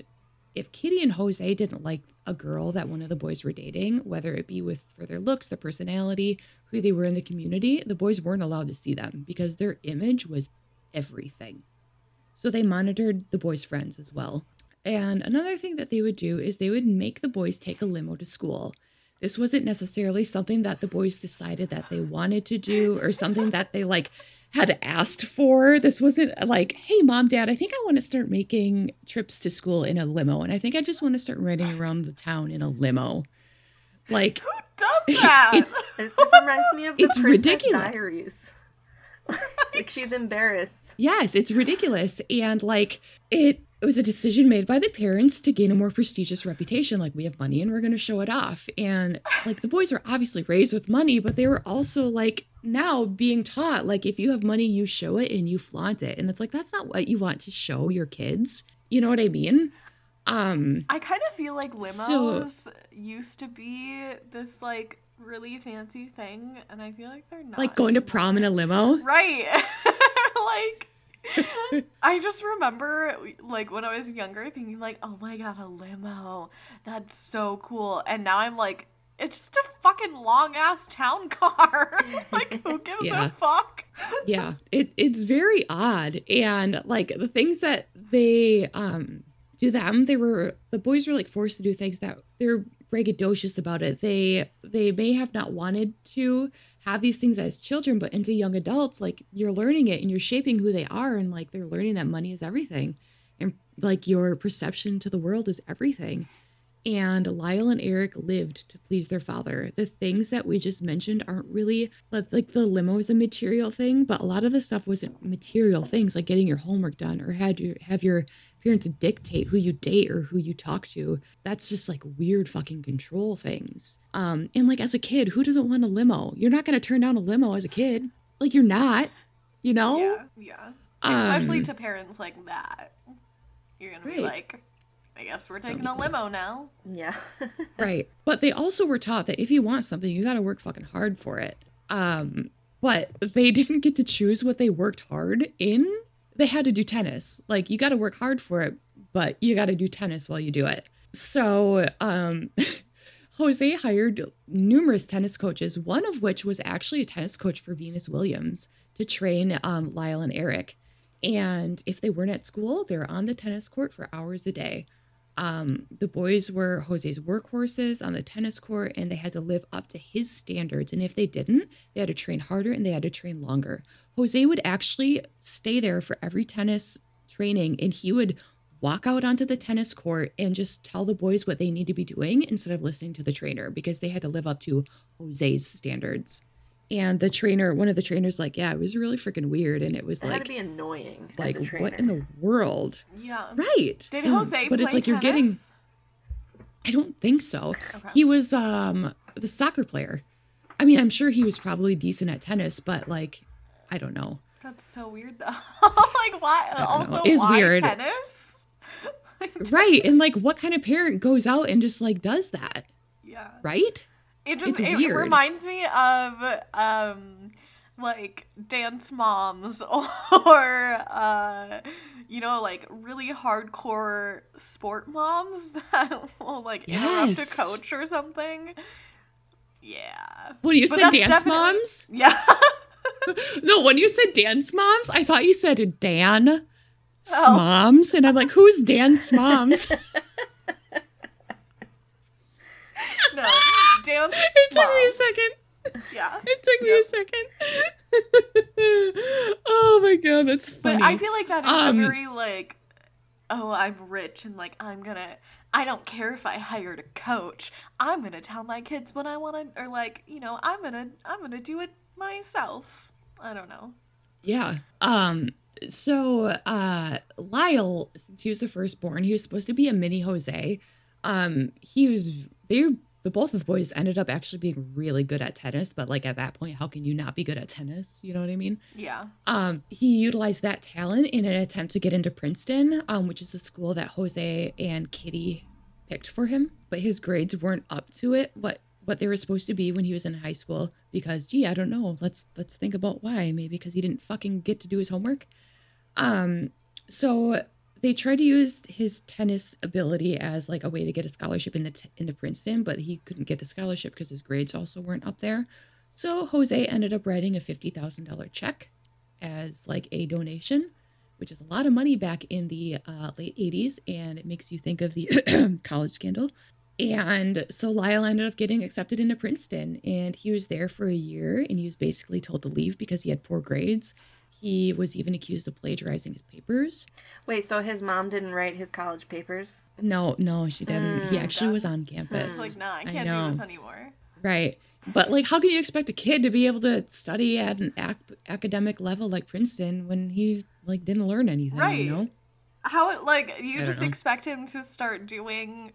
if Kitty and Jose didn't like a girl that one of the boys were dating, whether it be with for their looks, their personality, who they were in the community, the boys weren't allowed to see them because their image was everything. So they monitored the boys' friends as well. And another thing that they would do is they would make the boys take a limo to school. This wasn't necessarily something that the boys decided that they wanted to do or something that they like had asked for. This wasn't like, hey, mom, dad, I think I want to start making trips to school in a limo. And I think I just want to start riding around the town in a limo. Like, who does that? It's, it reminds me of the Princess ridiculous. Diaries. Like she's embarrassed. Yes, it's ridiculous. And like it. It was a decision made by the parents to gain a more prestigious reputation. Like, we have money and we're going to show it off. And like the boys were obviously raised with money, but they were also like now being taught, like, if you have money, you show it and you flaunt it. And it's like, that's not what you want to show your kids. You know what I mean? Um, I kind of feel like limos so, used to be this like really fancy thing. And I feel like they're not. Like going to prom in a limo. Right. Like. I just remember like when I was younger thinking like, oh my god, a limo, that's so cool. And now I'm like, it's just a fucking long ass town car. Like, who gives yeah. a fuck? Yeah, it it's very odd. And like the things that they um do them, they were the boys were like forced to do things that they're braggadocious about it. They they may have not wanted to have these things as children, but into young adults, like you're learning it and you're shaping who they are. And like they're learning that money is everything, and like your perception to the world is everything. And Lyle and Eric lived to please their father. The things that we just mentioned aren't really like the limo is a material thing, but a lot of the stuff wasn't material things, like getting your homework done or had you have your parents dictate who you date or who you talk to. That's just like weird fucking control things. Um, and like as a kid, who doesn't want a limo? You're not going to turn down a limo as a kid. Like you're not, you know? Yeah, yeah. Um, especially to parents like that. You're going right. to be like, I guess we're taking a limo now. Yeah. Right. But they also were taught that if you want something, you got to work fucking hard for it. Um, but they didn't get to choose what they worked hard in. They had to do tennis. Like, you got to work hard for it, but you got to do tennis while you do it. So um, Jose hired numerous tennis coaches, one of which was actually a tennis coach for Venus Williams to train um, Lyle and Eric. And if they weren't at school, they were on the tennis court for hours a day. Um, the boys were Jose's workhorses on the tennis court, and they had to live up to his standards. And if they didn't, they had to train harder and they had to train longer. Jose would actually stay there for every tennis training, and he would walk out onto the tennis court and just tell the boys what they need to be doing instead of listening to the trainer, because they had to live up to Jose's standards. And the trainer, one of the trainers, like, yeah, it was really freaking weird. And it was that like, had to be annoying. Like, as a trainer. What in the world? Yeah. Right. Did Jose and, play But it's like tennis? You're getting, I don't think so. Okay. He was um, the soccer player. I mean, I'm sure he was probably decent at tennis, but like, I don't know. That's so weird though. Like, why? Also, it's why weird. Tennis? Like, tennis? Right. And like, what kind of parent goes out and just like does that? Yeah. Right? It just, it reminds me of, um, like Dance Moms or, uh, you know, like really hardcore sport moms that will like interrupt yes. a coach or something. Yeah. What do you but say, Dance Moms? Yeah. No, when you said Dance Moms, I thought you said Dan Smoms, oh. and I'm like, who's Dan Smoms? No, Dance It took Moms. Me a second. Yeah. It took me yep. a second. Oh my god, that's funny. But I feel like that is um, very like, oh, I'm rich and like I'm gonna. I don't care if I hired a coach. I'm gonna tell my kids what I want to, or like, you know, I'm gonna, I'm gonna do it myself. I don't know. Yeah. Um. So, uh, Lyle, since he was the firstborn, he was supposed to be a mini Jose. Um. He was. They, the both of the boys, ended up actually being really good at tennis. But like at that point, how can you not be good at tennis? You know what I mean? Yeah. Um. He utilized that talent in an attempt to get into Princeton, um, which is the school that Jose and Kitty picked for him. But his grades weren't up to it. What? What they were supposed to be when he was in high school, because gee, I don't know. Let's let's think about why. Maybe because he didn't fucking get to do his homework. Um, so they tried to use his tennis ability as like a way to get a scholarship in the t- into Princeton, but he couldn't get the scholarship because his grades also weren't up there. So Jose ended up writing a fifty thousand dollar check as like a donation, which is a lot of money back in the uh, late eighties, and it makes you think of the college scandal. And so Lyle ended up getting accepted into Princeton, and he was there for a year, and he was basically told to leave because he had poor grades. He was even accused of plagiarizing his papers. Wait, so his mom didn't write his college papers? No, no, she didn't. Mm, he actually so. was on campus. Mm. Like, no, nah, I can't I do this anymore. Right. But, like, how can you expect a kid to be able to study at an ac- academic level like Princeton when he, like, didn't learn anything, right. you know? How, it, like, you I just expect him to start doing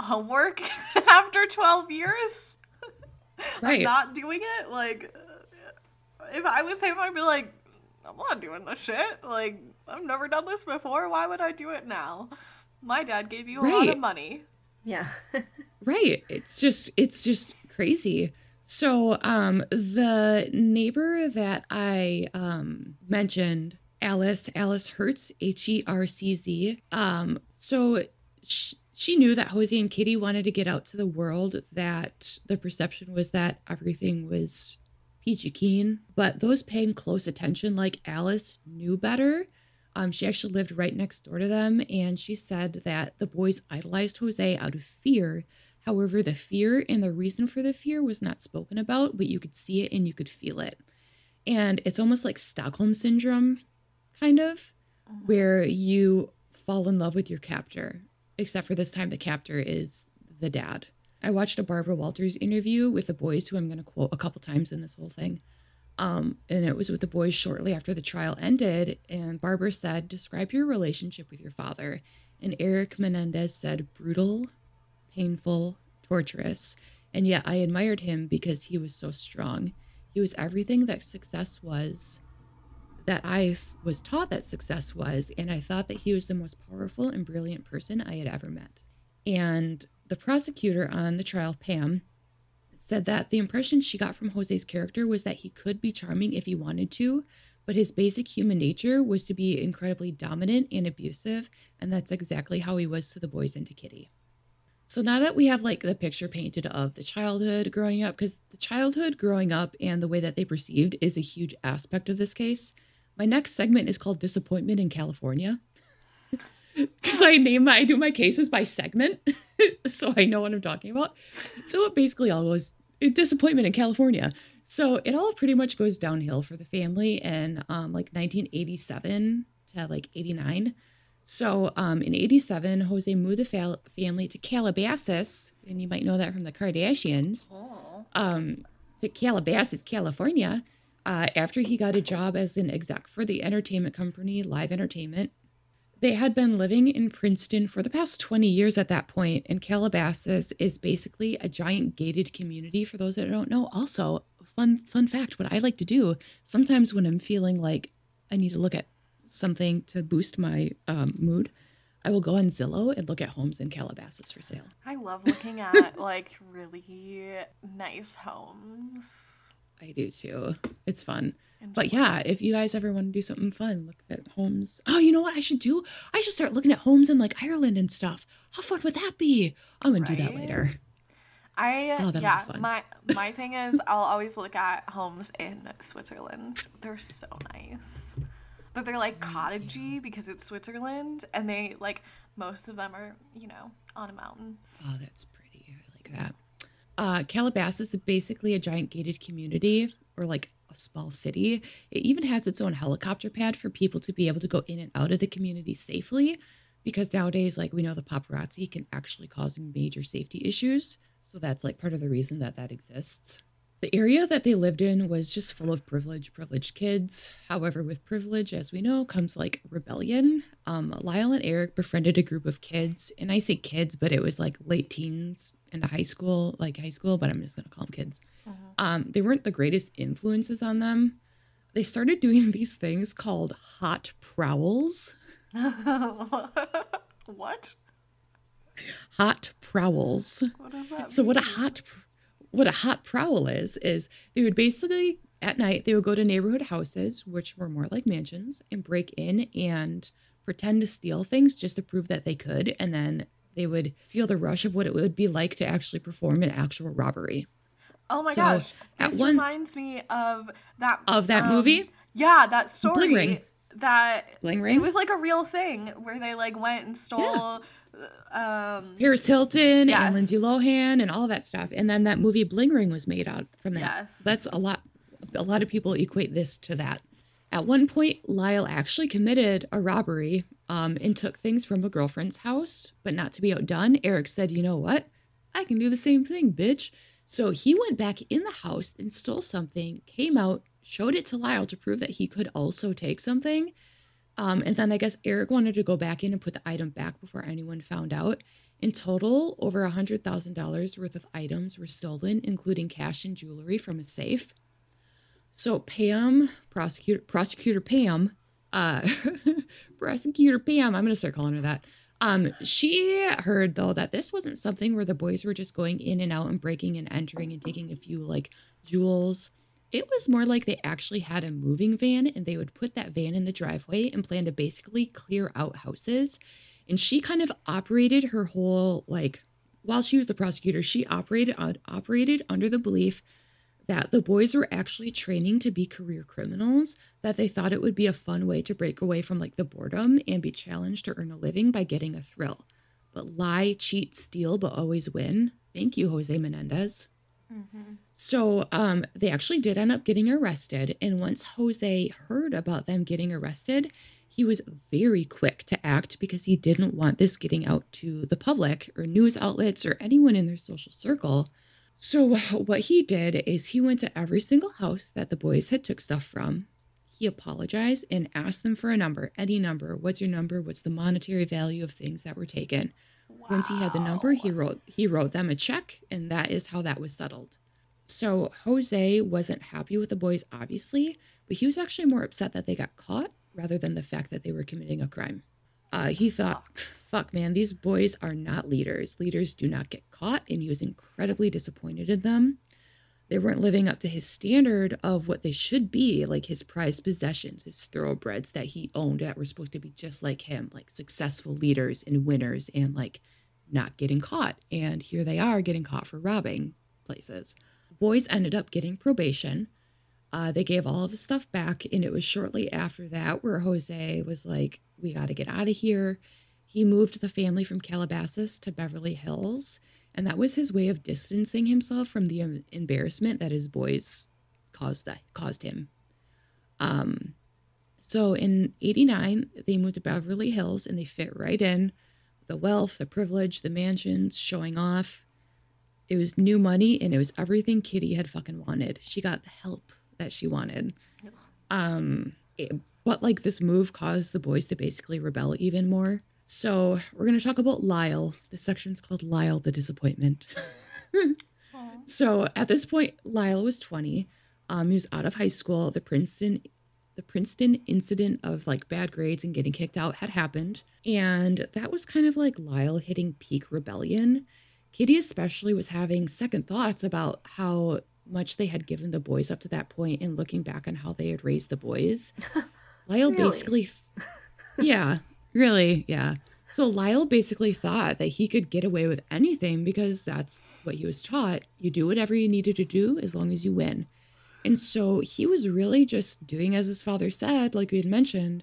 homework after twelve years right. of not doing it? Like, if I was him, I'd be like, I'm not doing this shit. Like, I've never done this before. Why would I do it now? My dad gave you a right. lot of money. Yeah. Right. It's just, it's just crazy. So, um, the neighbor that I, um, mentioned, Alice, Alice Hertz, H E R C Z. Um, so she, She knew that Jose and Kitty wanted to get out to the world, that the perception was that everything was peachy keen. But those paying close attention, like Alice, knew better. Um, she actually lived right next door to them, and she said that the boys idolized Jose out of fear. However, the fear and the reason for the fear was not spoken about, but you could see it and you could feel it. And it's almost like Stockholm Syndrome, kind of, where you fall in love with your captor. Except for this time, the captor is the dad. I watched a Barbara Walters interview with the boys, who I'm going to quote a couple times in this whole thing. Um, and it was with the boys shortly after the trial ended. And Barbara said, describe your relationship with your father. And Eric Menendez said, brutal, painful, torturous. And yet I admired him because he was so strong. He was everything that success was. That I was taught that success was, and I thought that he was the most powerful and brilliant person I had ever met. And the prosecutor on the trial, Pam, said that the impression she got from Jose's character was that he could be charming if he wanted to, but his basic human nature was to be incredibly dominant and abusive, and that's exactly how he was to the boys and to Kitty. So now that we have like the picture painted of the childhood growing up, because the childhood growing up and the way that they perceived is a huge aspect of this case. My next segment is called Disappointment in California, because I name my, I do my cases by segment, so I know what I'm talking about. So it basically all goes, Disappointment in California. So it all pretty much goes downhill for the family in um, like nineteen eighty-seven to like eighty-nine. So um, in eighty-seven, Jose moved the fa- family to Calabasas, and you might know that from the Kardashians, oh. um, to Calabasas, California. Uh, after he got a job as an exec for the entertainment company, Live Entertainment, They had been living in Princeton for the past twenty years at that point, and Calabasas is basically a giant gated community. For those that don't know, also, fun fun fact, what I like to do sometimes when I'm feeling like I need to look at something to boost my um, mood, I will go on Zillow and look at homes in Calabasas for sale. I love looking at like really nice homes. I do too. It's fun. But yeah, if you guys ever want to do something fun, look at homes. Oh, you know what I should do? I should start looking at homes in like Ireland and stuff. How fun would that be? I'm going right? to do that later. I, oh, yeah, my, my thing is I'll always look at homes in Switzerland. They're so nice. But they're like cottagey because it's Switzerland, and they like most of them are, you know, on a mountain. Oh, that's pretty. I like that. Uh, Calabasas is basically a giant gated community, or like a small city. It even has its own helicopter pad for people to be able to go in and out of the community safely, because nowadays, like we know, the paparazzi can actually cause major safety issues. So that's like part of the reason that that exists. The area that they lived in was just full of privilege, privileged kids. However, with privilege, as we know, comes like rebellion. Um, Lyle and Eric befriended a group of kids, and I say kids, but it was like late teens into high school, like high school, but I'm just going to call them kids. Uh-huh. Um, they weren't the greatest influences on them. They started doing these things called hot prowls. What? Hot prowls. What does that so mean? What a hot pr- What a hot prowl is, is they would basically, at night, they would go to neighborhood houses, which were more like mansions, and break in and pretend to steal things just to prove that they could. And then they would feel the rush of what it would be like to actually perform an actual robbery. Oh my so gosh. This one, reminds me of that. Of that um, movie? Yeah, that story. Bling Ring. That Bling Ring? It was like a real thing where they like went and stole... Yeah. Um, Paris Hilton yes. and Lindsay Lohan and all that stuff, and then that movie Bling Ring was made out from that. Yes. That's a lot. A lot of people equate this to that. At one point, Lyle actually committed a robbery um, and took things from a girlfriend's house, but not to be outdone, Eric said, "You know what? I can do the same thing, bitch." So he went back in the house and stole something, came out, showed it to Lyle to prove that he could also take something. Um, and then I guess Eric wanted to go back in and put the item back before anyone found out. In total, over one hundred thousand dollars worth of items were stolen, including cash and jewelry from a safe. So Pam, prosecutor, prosecutor Pam, uh, prosecutor Pam, I'm going to start calling her that. Um, she heard, though, that this wasn't something where the boys were just going in and out and breaking and entering and taking a few, like, jewels. It was more like they actually had a moving van, and they would put that van in the driveway and plan to basically clear out houses. And she kind of operated her whole, like, while she was the prosecutor, she operated uh, operated under the belief that the boys were actually training to be career criminals, that they thought it would be a fun way to break away from, like, the boredom and be challenged to earn a living by getting a thrill. But lie, cheat, steal, but always win. Thank you, Jose Menendez. Mm-hmm. So um, they actually did end up getting arrested. And once Jose heard about them getting arrested, he was very quick to act because he didn't want this getting out to the public or news outlets or anyone in their social circle. So what he did is he went to every single house that the boys had took stuff from. He apologized and asked them for a number, any number. What's your number? What's the monetary value of things that were taken? Wow. Once he had the number, he wrote he wrote them a check, and that is how that was settled. So Jose wasn't happy with the boys, obviously, but he was actually more upset that they got caught rather than the fact that they were committing a crime. Uh, he thought, fuck, man, these boys are not leaders. Leaders do not get caught, and he was incredibly disappointed in them. They weren't living up to his standard of what they should be, like his prized possessions, his thoroughbreds that he owned that were supposed to be just like him, like successful leaders and winners and like not getting caught. And here they are getting caught for robbing places. Boys ended up getting probation. Uh, they gave all of his stuff back. And it was shortly after that where Jose was like, we got to get out of here. He moved the family from Calabasas to Beverly Hills. And that was his way of distancing himself from the embarrassment that his boys caused that caused him. Um, so in eighty-nine, they moved to Beverly Hills, and they fit right in. The wealth, the privilege, the mansions, showing off. It was new money, and it was everything Kitty had fucking wanted. She got the help that she wanted. Um, it, But like this move caused the boys to basically rebel even more. So we're going to talk about Lyle. This section's called Lyle the Disappointment. So at this point, Lyle was twenty. Um, he was out of high school. The Princeton the Princeton incident of like bad grades and getting kicked out had happened. And that was kind of like Lyle hitting peak rebellion. Kitty especially was having second thoughts about how much they had given the boys up to that point and looking back on how they had raised the boys. Lyle really? basically, yeah, really, yeah. So Lyle basically thought that he could get away with anything because that's what he was taught. You do whatever you needed to do as long as you win. And so he was really just doing as his father said, like we had mentioned,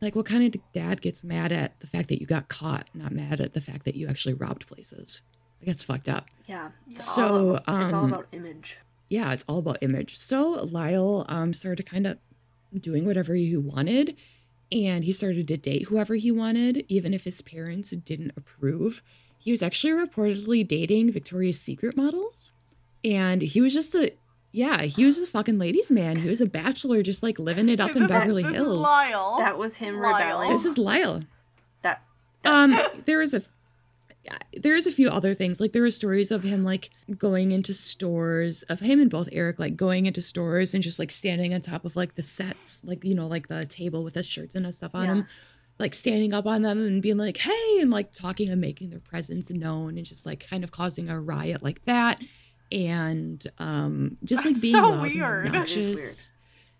like what kind of dad gets mad at the fact that you got caught, not mad at the fact that you actually robbed places. Like that's fucked up. Yeah. It's so all about, um, it's all about image. Yeah, it's all about image. So Lyle um, started to kind of doing whatever he wanted, and he started to date whoever he wanted, even if his parents didn't approve. He was actually reportedly dating Victoria's Secret models, and he was just a yeah he was a fucking ladies man. He was a bachelor, just like living it up in Beverly Hills. Lyle. That was him rebelling. This is Lyle. That, that. um there is a there is a few other things. Like there were stories of him like going into stores, of him and both Eric like going into stores and just like standing on top of like the sets, like, you know, like the table with the shirts and stuff on yeah. them, like standing up on them and being like, hey, and like talking and making their presence known and just like kind of causing a riot like that. And um just like being so weird. obnoxious.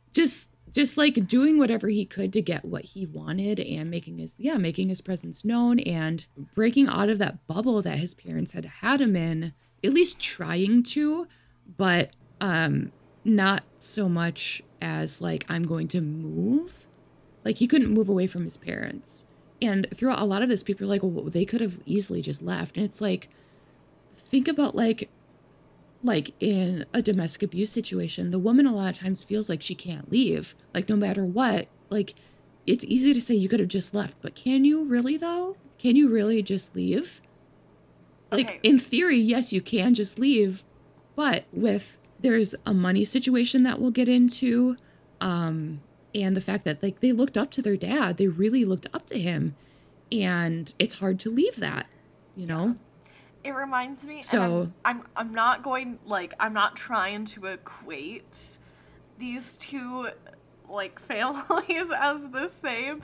Weird. Just just like doing whatever he could to get what he wanted and making his, yeah, making his presence known and breaking out of that bubble that his parents had had him in, at least trying to, but um, not so much as like, I'm going to move. Like he couldn't move away from his parents. And throughout a lot of this, people are like, well, they could have easily just left. And it's like, think about like, like in a domestic abuse situation, the woman a lot of times feels like she can't leave, like no matter what. Like it's easy to say you could have just left, but can you really though? Can you really just leave? Okay. Like in theory, yes, you can just leave, but with there's a money situation that we'll get into, um, and the fact that like they looked up to their dad, they really looked up to him, and it's hard to leave that, you know. It reminds me, so, and I'm, I'm I'm not going, like, I'm not trying to equate these two, like, families as the same,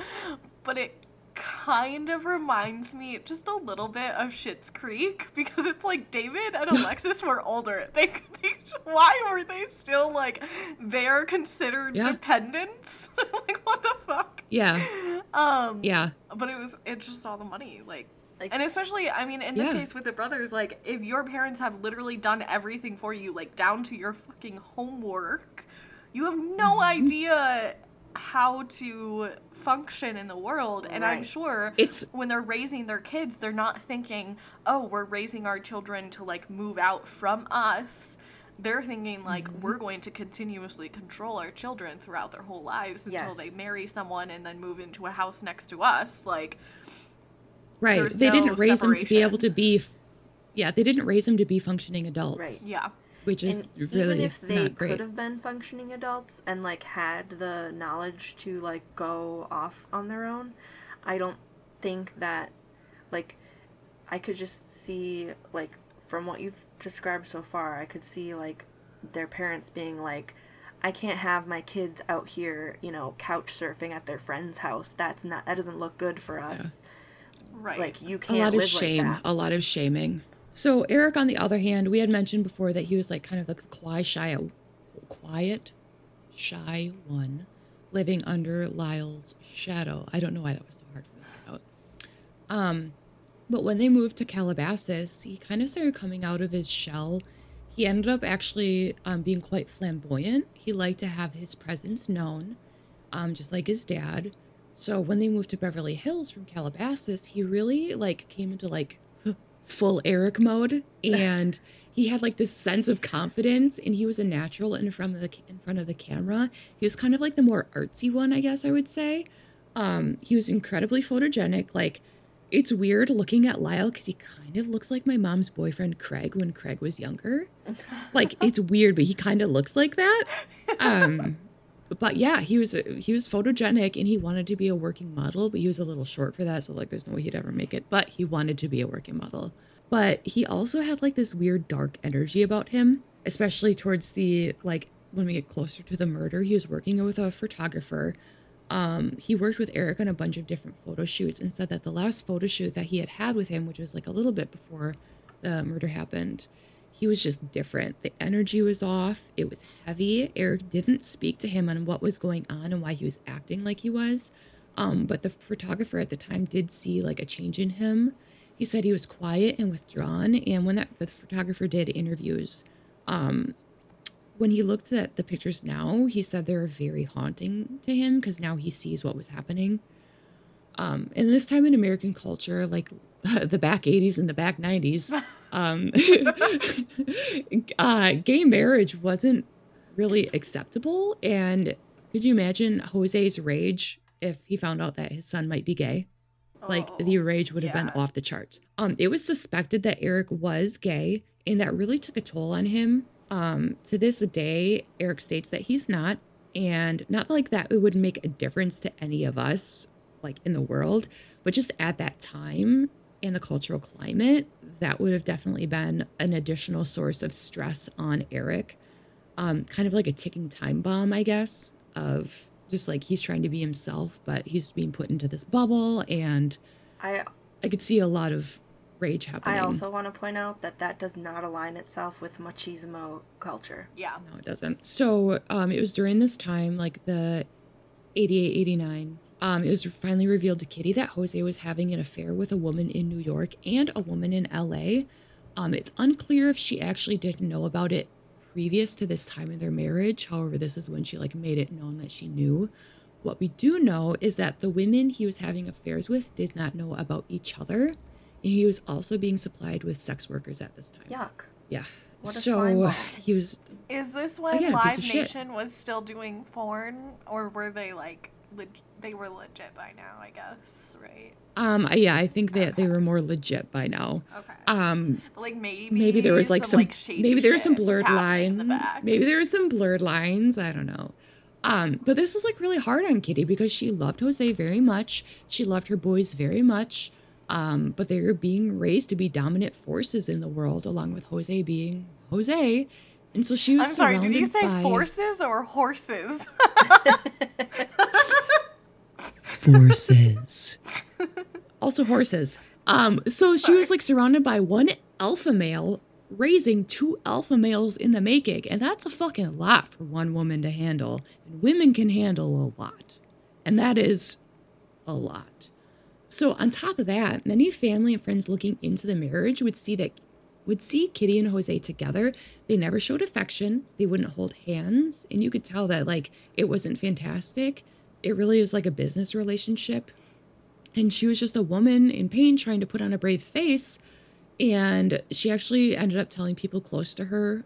but it kind of reminds me just a little bit of Schitt's Creek, because it's like David and Alexis were older. They, they why were they still, like, they're considered yeah. dependents? Like, what the fuck? Yeah. Um, yeah. But it was, it's just all the money, like. Like, and especially, I mean, in this yeah. case with the brothers, like, if your parents have literally done everything for you, like, down to your fucking homework, you have no mm-hmm. idea how to function in the world. And right. I'm sure it's when they're raising their kids, they're not thinking, oh, we're raising our children to, like, move out from us. They're thinking, like, mm-hmm. we're going to continuously control our children throughout their whole lives yes. until they marry someone and then move into a house next to us, like... Right. There's they no didn't raise separation. them to be able to be, yeah, they didn't raise them to be functioning adults. Right. Yeah. Which is and really not great. Even if they could have been functioning adults and, like, had the knowledge to, like, go off on their own, I don't think that, like, I could just see, like, from what you've described so far, I could see, like, their parents being, like, I can't have my kids out here, you know, couch surfing at their friend's house. That's not, that doesn't look good for us. Yeah. Right. Like you can't. A lot of live shame. Like that. A lot of shaming. So Eric, on the other hand, we had mentioned before that he was like kind of like the quiet, shy, quiet, shy one, living under Lyle's shadow. I don't know why that was so hard for me to get out. Um, but when they moved to Calabasas, he kind of started coming out of his shell. He ended up actually um, being quite flamboyant. He liked to have his presence known, um, just like his dad. So when they moved to Beverly Hills from Calabasas, he really, like, came into, like, full Eric mode. And he had, like, this sense of confidence. And he was a natural in front of the, in front of the camera. He was kind of, like, the more artsy one, I guess I would say. Um, he was incredibly photogenic. Like, it's weird looking at Lyle because he kind of looks like my mom's boyfriend, Craig, when Craig was younger. Like, it's weird, but he kind of looks like that. Um But yeah, he was he was photogenic and he wanted to be a working model, but he was a little short for that. So like, there's no way he'd ever make it, but he wanted to be a working model. But he also had like this weird dark energy about him, especially towards the, like when we get closer to the murder, he was working with a photographer. Um, he worked with Eric on a bunch of different photo shoots and said that the last photo shoot that he had had with him, which was like a little bit before the murder happened, he was just different. The energy was off. It was heavy. Eric didn't speak to him on what was going on and why he was acting like he was. Um, but the photographer at the time did see like a change in him. He said he was quiet and withdrawn. And when that the photographer did interviews, um, when he looked at the pictures now, he said they're very haunting to him because now he sees what was happening. Um, and this time in American culture, like the back eighties and the back nineties, um, uh, gay marriage wasn't really acceptable. And could you imagine Jose's rage if he found out that his son might be gay? Oh, like the rage would have yeah. been off the charts. Um, it was suspected that Eric was gay, and that really took a toll on him. Um, to this day, Eric states that he's not, and not like that it would make a difference to any of us, like in the world, but just at that time in the cultural climate, that would have definitely been an additional source of stress on Eric. Um, kind of like a ticking time bomb, I guess, of just like he's trying to be himself, but he's being put into this bubble, and I I could see a lot of rage happening. I also want to point out that that does not align itself with machismo culture. Yeah. No, it doesn't. So um, it was during this time, like the eighty-eight, eighty-nine, Um, it was finally revealed to Kitty that Jose was having an affair with a woman in New York and a woman in L A. Um, it's unclear if she actually didn't know about it previous to this time in their marriage. However, this is when she like made it known that she knew. What we do know is that the women he was having affairs with did not know about each other. And he was also being supplied with sex workers at this time. Yuck. Yeah. What a so he was. Is this when again, Live Nation was still doing porn, or were they like? Leg- they were legit by now, I guess, right? Um, yeah, I think that okay. they were more legit by now. Okay. Um, but like maybe maybe there was like some, some like shady maybe there was some blurred lines. Maybe there was some blurred lines. I don't know. Um, but this was like really hard on Kitty because she loved Jose very much. She loved her boys very much. Um, but they were being raised to be dominant forces in the world, along with Jose being Jose. And so she was. I'm sorry. Did you say by... forces or horses? Forces. Also horses. Um. So she was like surrounded by one alpha male raising two alpha males in the making, and that's a fucking lot for one woman to handle. And women can handle a lot, and that is a lot. So on top of that, many family and friends looking into the marriage would see that. would see Kitty and Jose together. They never showed affection. They wouldn't hold hands. And you could tell that, like, it wasn't fantastic. It really is like a business relationship. And she was just a woman in pain trying to put on a brave face. And she actually ended up telling people close to her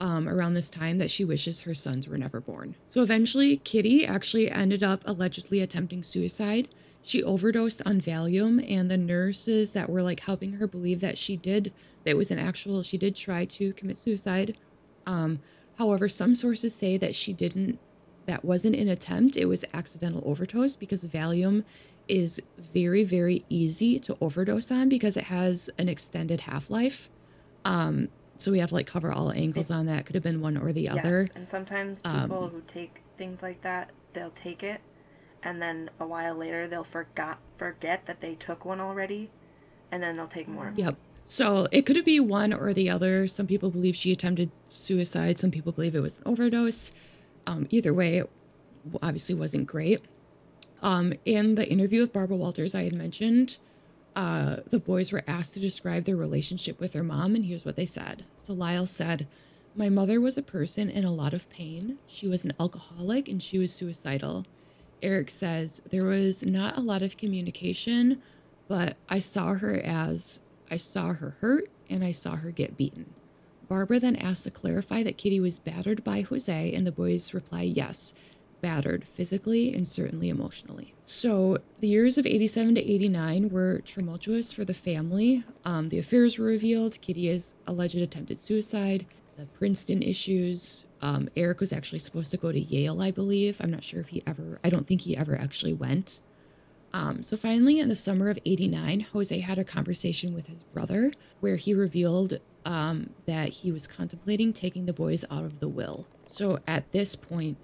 um, around this time that she wishes her sons were never born. So eventually, Kitty actually ended up allegedly attempting suicide. She overdosed on Valium, and the nurses that were like helping her believe that she did, that was an actual, she did try to commit suicide. Um, however, some sources say that she didn't, that wasn't an attempt. It was accidental overdose because Valium is very, very easy to overdose on because it has an extended half-life. Um, so we have to like cover all angles on that. Could have been one or the yes, other. And sometimes people um, who take things like that, they'll take it. And then a while later, they'll forgot, forget that they took one already, and then they'll take more. Yep. So it could be one or the other. Some people believe she attempted suicide. Some people believe it was an overdose. Um, either way, it obviously wasn't great. Um, in the interview with Barbara Walters I had mentioned, uh, the boys were asked to describe their relationship with their mom, and here's what they said. So Lyle said, "My mother was a person in a lot of pain. She was an alcoholic, and she was suicidal." Eric says, "There was not a lot of communication, but I saw her as, I saw her hurt, and I saw her get beaten." Barbara then asked to clarify that Kitty was battered by Jose, and the boys reply, yes, battered physically and certainly emotionally. So the years of eighty-seven to eighty-nine were tumultuous for the family. Um, the affairs were revealed, Kitty's alleged attempted suicide, the Princeton issues, Um, Eric was actually supposed to go to Yale, I believe. I'm not sure if he ever, I don't think he ever actually went. Um, so finally, in the summer of eighty-nine, Jose had a conversation with his brother where he revealed um, that he was contemplating taking the boys out of the will. So at this point,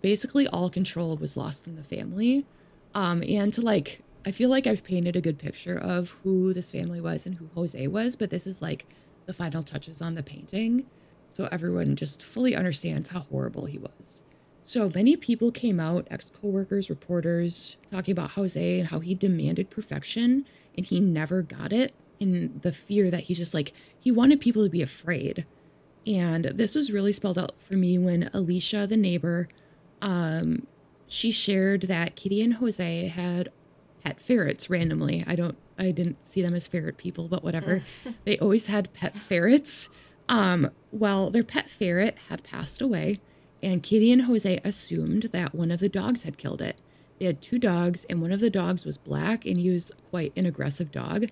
basically all control was lost in the family. Um, and to like, I feel like I've painted a good picture of who this family was and who Jose was, but this is like the final touches on the painting. So everyone just fully understands how horrible he was. So many people came out, ex-coworkers, reporters, talking about Jose and how he demanded perfection and he never got it. And the fear that he just like, he wanted people to be afraid. And this was really spelled out for me when Alicia, the neighbor, um, she shared that Kitty and Jose had pet ferrets randomly. I don't, I didn't see them as ferret people, but whatever. They always had pet ferrets. Um, well, their pet ferret had passed away, and Kitty and Jose assumed that one of the dogs had killed it. They had two dogs, and one of the dogs was black, and he was quite an aggressive dog.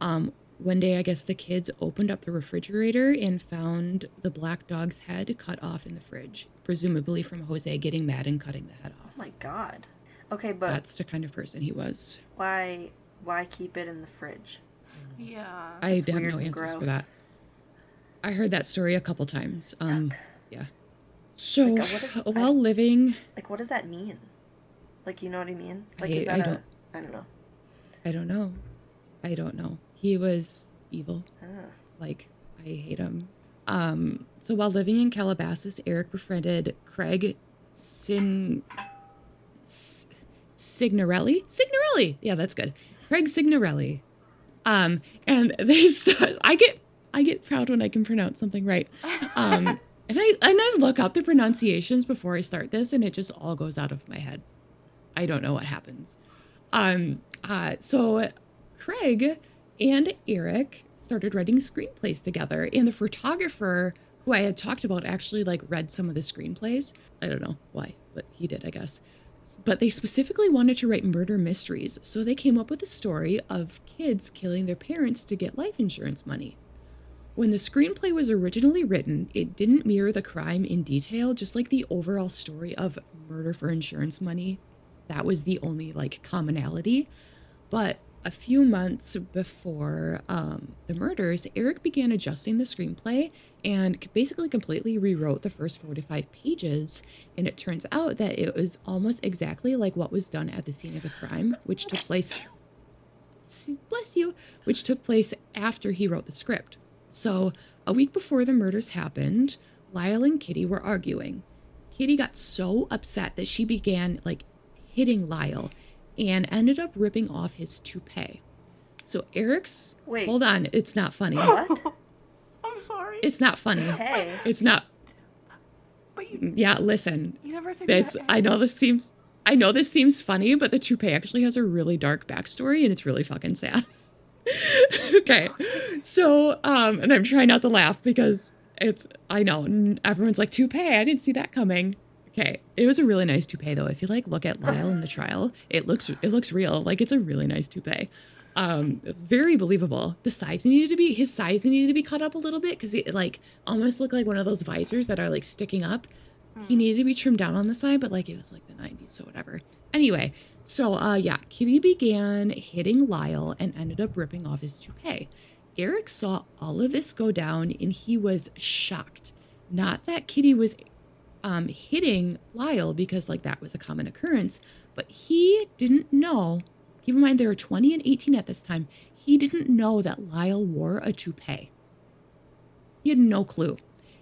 Um, one day, I guess the kids opened up the refrigerator and found the black dog's head cut off in the fridge, presumably from Jose getting mad and cutting the head off. Oh my God. Okay, but... That's the kind of person he was. Why, why keep it in the fridge? Yeah. I have no answers gross. for that. I heard that story a couple times. Um, Yuck. Yeah. So like, what is, while I, living, like, what does that mean? Like, you know what I mean? Like, I, is that I a, don't. I don't know. I don't know. I don't know. He was evil. Ah. Like, I hate him. Um. So while living in Calabasas, Eric befriended Craig Sin S- Signorelli. Signorelli. Yeah, that's good. Craig Signorelli. Um. And they. St- I get. I get proud when I can pronounce something right. Um, and I and I look up the pronunciations before I start this, and it just all goes out of my head. I don't know what happens. Um, uh, so Craig and Eric started writing screenplays together, and the photographer who I had talked about actually like read some of the screenplays. I don't know why, but he did, I guess. But they specifically wanted to write murder mysteries, so they came up with a story of kids killing their parents to get life insurance money. When the screenplay was originally written, it didn't mirror the crime in detail, just like the overall story of murder for insurance money. That was the only like commonality. But a few months before um, the murders, Eric began adjusting the screenplay and basically completely rewrote the first forty-five pages. And it turns out that it was almost exactly like what was done at the scene of the crime, which took place, bless you, which took place after he wrote the script. So a week before the murders happened, Lyle and Kitty were arguing. Kitty got so upset that she began like hitting Lyle and ended up ripping off his toupee. So Eric's... Wait. Hold on. It's not funny. What? I'm sorry. It's not funny. Hey. It's not... But you... Yeah, listen. You never said that. I know this seems... I know this seems funny, but the toupee actually has a really dark backstory, and it's really fucking sad. Okay, so um and I'm trying not to laugh because it's I know everyone's like toupee, I didn't see that coming. Okay, it was a really nice toupee though. If you like look at Lyle in the trial, it looks it looks real. Like, it's a really nice toupee. Um very believable. The sides needed to be his sides needed to be cut up a little bit because it like almost looked like one of those visors that are like sticking up. He needed to be trimmed down on the side, but like it was like the nineties, so whatever. Anyway, so uh, yeah, Kitty began hitting Lyle and ended up ripping off his toupee. Eric saw all of this go down and he was shocked. Not that Kitty was um, hitting Lyle because like that was a common occurrence, but he didn't know. Keep in mind, there were twenty and eighteen at this time. He didn't know that Lyle wore a toupee. He had no clue.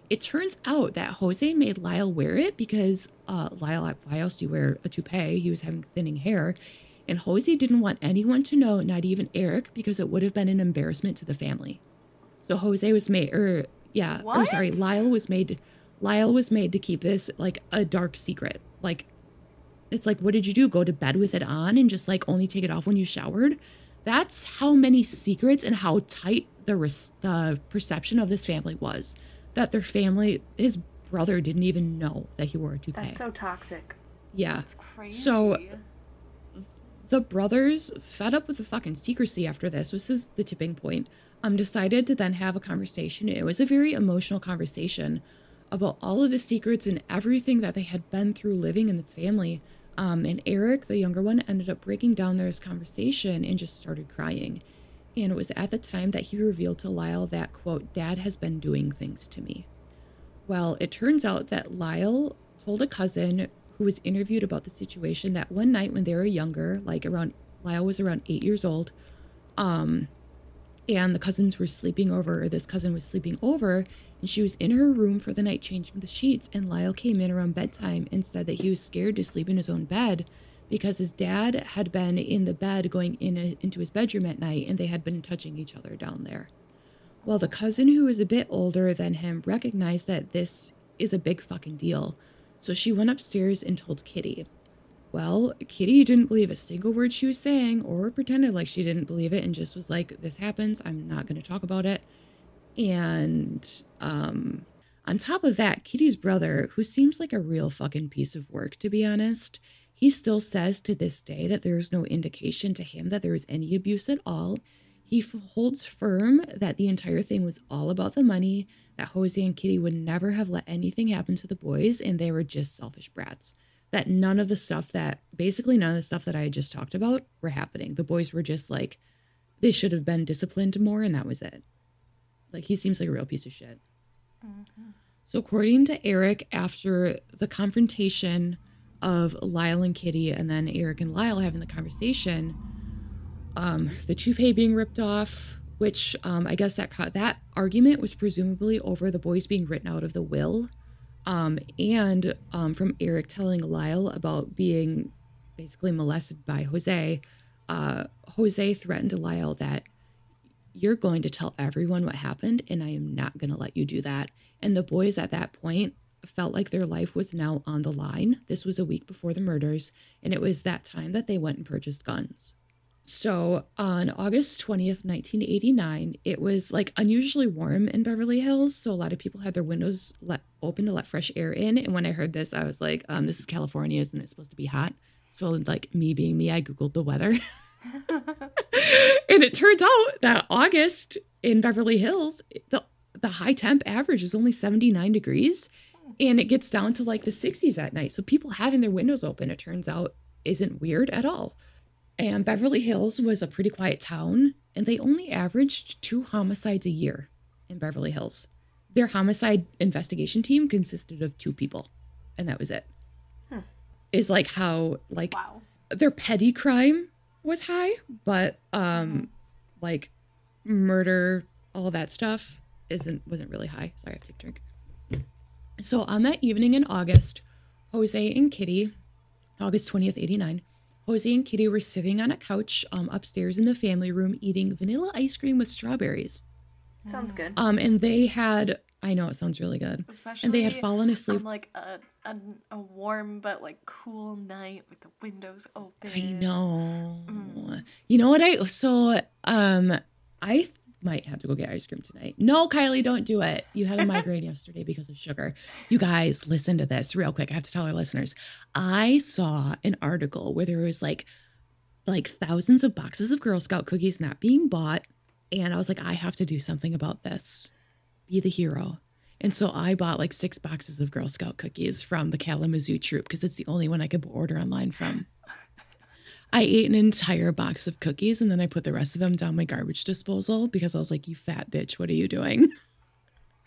It turns out that Jose made Lyle wear it because uh, Lyle, why else do you wear a toupee? He was having thinning hair. And Jose didn't want anyone to know, not even Eric, because it would have been an embarrassment to the family. So Jose was made, or yeah, what? or sorry, Lyle was made, Lyle was made to keep this like a dark secret. Like, it's like, what did you do? Go to bed with it on and just like only take it off when you showered? That's how many secrets and how tight the, res- the perception of this family was. That their family, his brother didn't even know that he wore a toupee. That's so toxic. Yeah. That's crazy. So the brothers, fed up with the fucking secrecy after this, was this the tipping point, um, decided to then have a conversation. It was a very emotional conversation about all of the secrets and everything that they had been through living in this family. Um, and Eric, the younger one, ended up breaking down their conversation and just started crying. And it was at the time that he revealed to Lyle that, quote, "Dad has been doing things to me." Well, it turns out that Lyle told a cousin who was interviewed about the situation that one night when they were younger, like around, Lyle was around eight years old, um, and the cousins were sleeping over, or this cousin was sleeping over, and she was in her room for the night changing the sheets, and Lyle came in around bedtime and said that he was scared to sleep in his own bed because his dad had been in the bed going in a, into his bedroom at night, and they had been touching each other down there. Well, the cousin, who was a bit older than him, recognized that this is a big fucking deal, so she went upstairs and told Kitty. Well, Kitty didn't believe a single word she was saying, or pretended like she didn't believe it, and just was like, this happens, I'm not going to talk about it. And um, on top of that, Kitty's brother, who seems like a real fucking piece of work, to be honest, he still says to this day that there is no indication to him that there was any abuse at all. He holds firm that the entire thing was all about the money, that Jose and Kitty would never have let anything happen to the boys, and they were just selfish brats. That none of the stuff that, basically none of the stuff that I had just talked about were happening. The boys were just like, they should have been disciplined more, and that was it. Like, he seems like a real piece of shit. Mm-hmm. So according to Eric, after the confrontation of Lyle and Kitty, and then Eric and Lyle having the conversation, um, the toupee being ripped off, which um, I guess that that argument was presumably over the boys being written out of the will. Um, and um, from Eric telling Lyle about being basically molested by Jose, uh, Jose threatened to Lyle that you're going to tell everyone what happened, and I am not going to let you do that. And the boys at that point felt like their life was now on the line. This was a week before the murders, and it was that time that they went and purchased guns. So on August twentieth, nineteen eighty-nine, it was like unusually warm in Beverly Hills. So a lot of people had their windows let open to let fresh air in. And when I heard this, I was like, um, this is California, isn't it supposed to be hot? So like me being me, I Googled the weather. And it turns out that August in Beverly Hills, the, the high temp average is only seventy-nine degrees, and it gets down to like the sixties at night. So people having their windows open, it turns out, isn't weird at all. And Beverly Hills was a pretty quiet town, and they only averaged two homicides a year in Beverly Hills. Their homicide investigation team consisted of two people, and that was it. Huh. Is like how, like, wow. Their petty crime was high, but, um, like, murder, all of that stuff isn't wasn't really high. Sorry, I have to take a drink. So on that evening in August, Jose and Kitty, August twentieth, eighty-nine, Jose and Kitty were sitting on a couch um, upstairs in the family room eating vanilla ice cream with strawberries. Sounds good. Um, and they had, I know it sounds really good. Especially and they had fallen asleep. On like a, a, a warm but like cool night with the windows open. I know. Mm. You know what I, so um, I might have to go get ice cream tonight. No, Kylie, don't do it. You had a migraine yesterday because of sugar. You guys, listen to this real quick. I have to tell our listeners. I saw an article where there was like, like thousands of boxes of Girl Scout cookies not being bought. And I was like, I have to do something about this. Be the hero. And so I bought like six boxes of Girl Scout cookies from the Kalamazoo troop because it's the only one I could order online from. I ate an entire box of cookies, and then I put the rest of them down my garbage disposal because I was like, you fat bitch, what are you doing?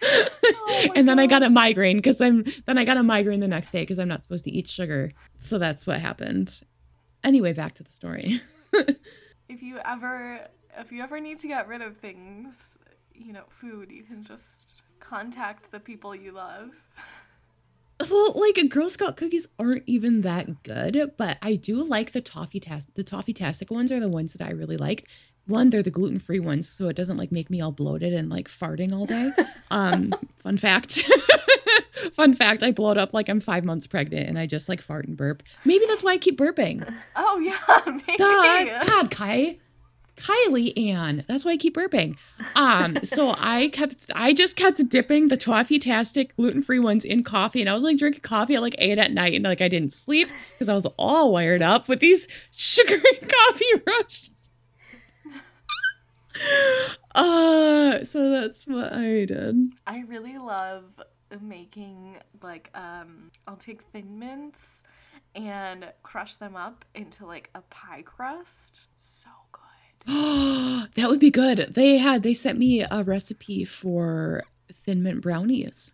Oh and then God. I got a migraine because I'm then I got a migraine the next day because I'm not supposed to eat sugar. So that's what happened. Anyway, back to the story. If you ever if you ever need to get rid of things, you know, food, you can just contact the people you love. Well, like, Girl Scout cookies aren't even that good, but I do like the toffee-tastic. The toffee-tastic ones are the ones that I really like. One, they're the gluten-free ones, so it doesn't, like, make me all bloated and, like, farting all day. Um, fun fact. Fun fact, I bloat up like I'm five months pregnant, and I just, like, fart and burp. Maybe that's why I keep burping. Oh, yeah, maybe. Duh. God, Kai. Kylie Ann. That's why I keep burping. Um, so I kept, I just kept dipping the toffee-tastic gluten-free ones in coffee. And I was like drinking coffee at like eight at night. And like, I didn't sleep because I was all wired up with these sugary coffee rush. uh, so that's what I did. I really love making, like, um, I'll take Thin Mints and crush them up into, like, a pie crust. So good. That would be good. They had, they sent me a recipe for Thin Mint brownies.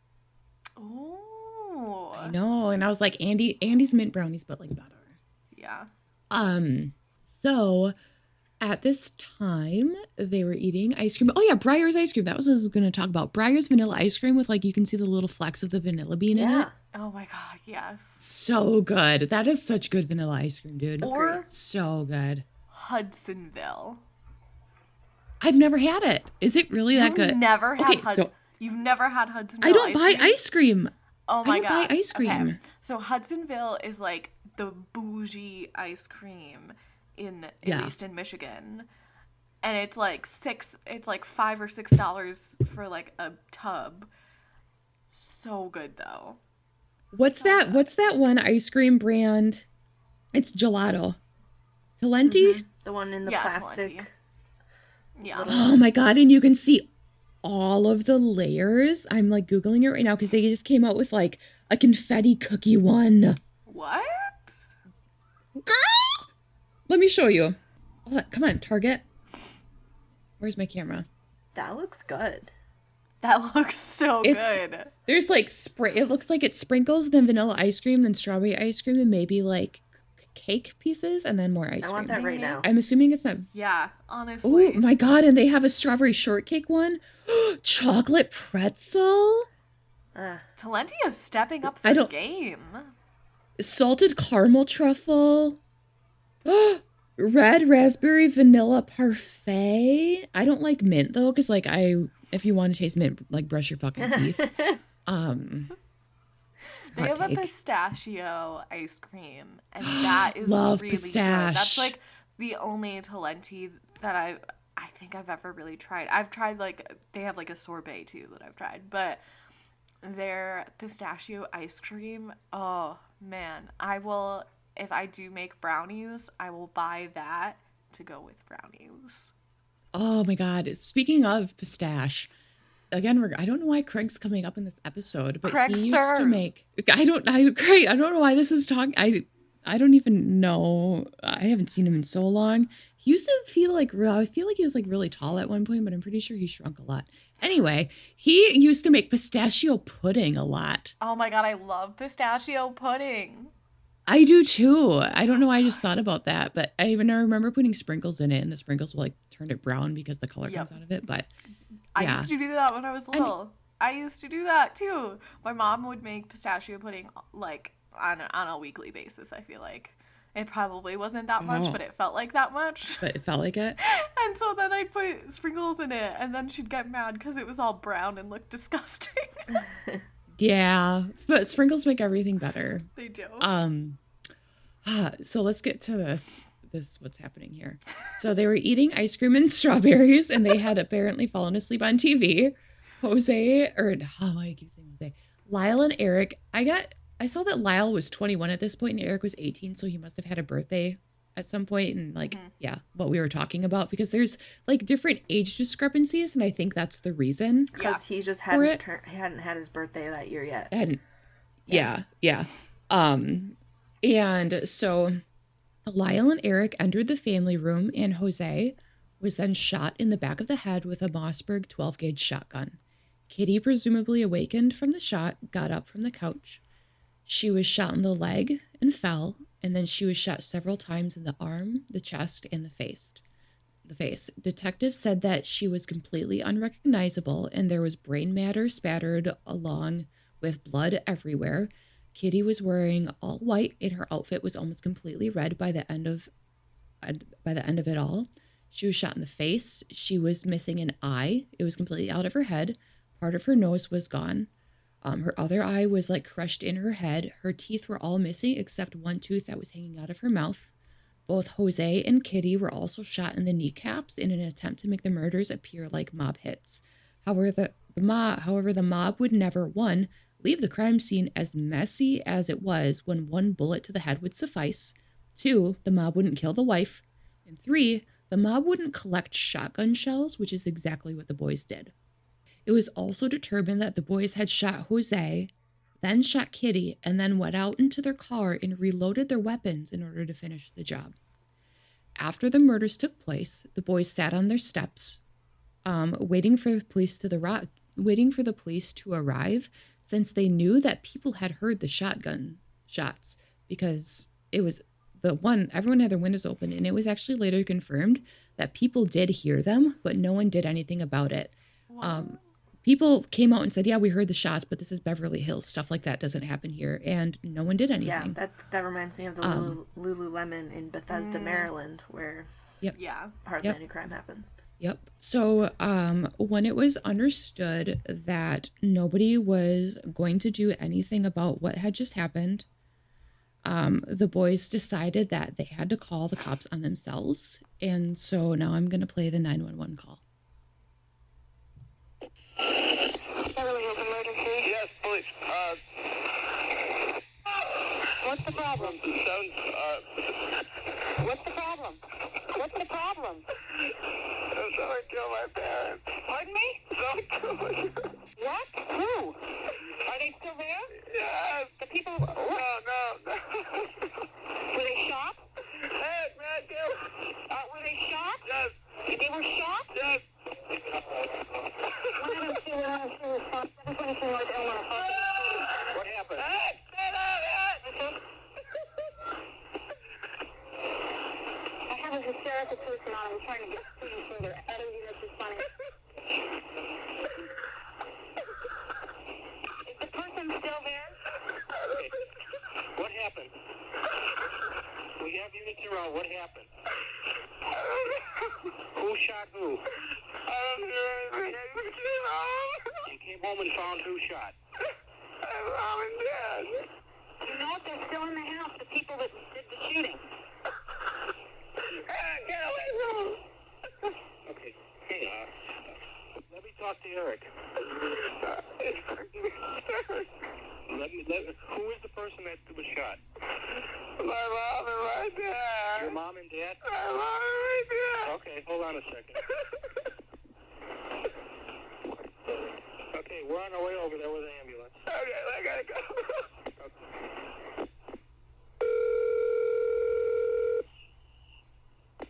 Oh. I know. And I was like, Andy, Andy's mint brownies, but, like, better. Yeah. Um, so... At this time, they were eating ice cream. Oh, yeah, Breyer's ice cream. That was what I was going to talk about. Breyer's vanilla ice cream with, like, you can see the little flecks of the vanilla bean yeah. in it. Oh, my God, yes. So good. That is such good vanilla ice cream, dude. Or so good. Hudsonville. I've never had it. Is it really You've that good? Never had okay, Hud- so You've never had Hudsonville I don't ice buy cream. ice cream. Oh, my I don't God. I buy ice cream. Okay. So Hudsonville is, like, the bougie ice cream. In at yeah. least in Michigan, and it's like six, it's like five or six dollars for like a tub. So good though. What's so that? Good. What's that one ice cream brand? It's gelato, Talenti. Mm-hmm. The one in the yeah, plastic. Talenti. Yeah. Oh my God! And you can see all of the layers. I'm like googling it right now because they just came out with like a confetti cookie one. What? Girl. Let me show you. Oh, come on, Target. Where's my camera? That looks good. That looks so it's, good. There's like spray. It looks like it sprinkles, then vanilla ice cream, then strawberry ice cream, and maybe like c- cake pieces, and then more ice cream. I want that right now. I'm assuming it's not. Yeah, honestly. Oh my God! And they have a strawberry shortcake one. Chocolate pretzel. Uh, Talenti is stepping up the game. Salted caramel truffle. Red raspberry vanilla parfait. I don't like mint though, because like I, if you want to taste mint, like brush your fucking teeth. Um, they have take. a pistachio ice cream, and that is love really pistache. Good. That's like the only Talenti that I, I think I've ever really tried. I've tried like they have like a sorbet too that I've tried, but their pistachio ice cream. Oh man, I will. If I do make brownies, I will buy that to go with brownies. Oh, my God. Speaking of pistache, again, we're, I don't know why Craig's coming up in this episode, but Craig, he used sir. to make... I don't I Craig, I don't know why this is talking... I, I don't even know. I haven't seen him in so long. He used to feel like... I feel like he was like really tall at one point, but I'm pretty sure he shrunk a lot. Anyway, he used to make pistachio pudding a lot. Oh, my God. I love pistachio pudding. I do too. I don't know why I just thought about that, but I even remember putting sprinkles in it, and the sprinkles will like turn it brown because the color yep. comes out of it. But yeah. I used to do that when I was little. And I used to do that too. My mom would make pistachio pudding like on a, on a weekly basis. I feel like it probably wasn't that much, no. but it felt like that much. But it felt like it. And so then I'd put sprinkles in it, and then she'd get mad because it was all brown and looked disgusting. Yeah, but sprinkles make everything better. They do. Um, ah, so let's get to this. This is what's happening here. So they were eating ice cream and strawberries, and they had apparently fallen asleep on T V. Jose, or oh, I keep saying Jose, Lyle and Eric. I got, I saw that Lyle was twenty-one at this point, and Eric was eighteen, so he must have had a birthday at some point, and like, mm-hmm. yeah, what we were talking about, because there's like different age discrepancies, and I think that's the reason. Because yeah. he just hadn't tur- hadn't had his birthday that year yet. Hadn't. Yeah, yeah. yeah. Um, and so Lyle and Eric entered the family room, and Jose was then shot in the back of the head with a Mossberg twelve gauge shotgun. Kitty, presumably awakened from the shot, got up from the couch. She was shot in the leg and fell. And then she was shot several times in the arm, the chest, and the face. The face. Detectives said that she was completely unrecognizable, and there was brain matter spattered along with blood everywhere. Kitty was wearing all white, and her outfit was almost completely red by the end of by the end of it all. She was shot in the face. She was missing an eye. It was completely out of her head. Part of her nose was gone. Um, her other eye was like crushed in her head. Her teeth were all missing except one tooth that was hanging out of her mouth. Both Jose and Kitty were also shot in the kneecaps in an attempt to make the murders appear like mob hits. However, the, the mob, however, the mob would never, one, leave the crime scene as messy as it was when one bullet to the head would suffice. Two, the mob wouldn't kill the wife. And three, the mob wouldn't collect shotgun shells, which is exactly what the boys did. It was also determined that the boys had shot Jose, then shot Kitty, and then went out into their car and reloaded their weapons in order to finish the job. After the murders took place, the boys sat on their steps, um, waiting for the police to the ro- waiting for the police to arrive, since they knew that people had heard the shotgun shots, because it was the one everyone had their windows open, and it was actually later confirmed that people did hear them, but no one did anything about it. Wow. Um, people came out and said, yeah, we heard the shots, but this is Beverly Hills. Stuff like that doesn't happen here. And no one did anything. Yeah, that that reminds me of the um, Lululemon in Bethesda, mm. Maryland, where yep. yeah, hardly yep. any crime happens. Yep. So um, when it was understood that nobody was going to do anything about what had just happened, um, the boys decided that they had to call the cops on themselves. And so now I'm going to play the nine one one call. Beverly Hills emergency? Yes, please. Uh, what's the problem? Sounds, uh, what's the problem? What's the problem? Someone killed my parents. Pardon me? Someone killed my parents. What? Who? Are they still there? Yes. The people? Oh. No, no, no. Were they shot? Yes, man, they were. Uh, were they shot? Yes. They were shot? Yes. What happened? I have a hysterical person on. I'm trying to get students in there. I don't think that's just funny. Is the person still there? What happened? We have units around. What happened? Who shot who? You came home and found who shot? Mom and Dad. You know what? They're still in the house, the people that did the shooting. Get away from them! Okay, hey, uh, let me talk to Eric. Let me, let, who is the person that was shot? My mom and my dad. Your mom and dad? My mom and my dad. Okay, hold on a second. Okay, we're on our way over there with an ambulance. Okay, I gotta go. Okay.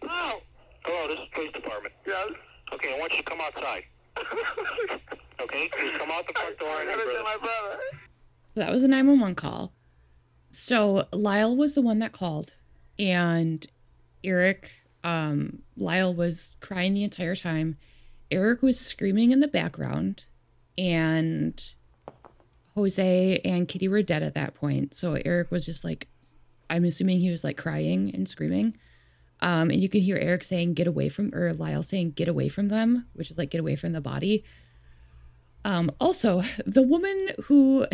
Oh. Hello, this is the police department. Yes? Okay, I want you to come outside. Okay, just come out the front door and brother. My brother. So that was a nine one one call. So Lyle was the one that called, and Eric, um, Lyle was crying the entire time. Eric was screaming in the background, and Jose and Kitty were dead at that point. So Eric was just like, I'm assuming he was like crying and screaming. Um, and you can hear Eric saying, get away from, or Lyle saying, get away from them, which is like, get away from the body. Um, also, the woman who...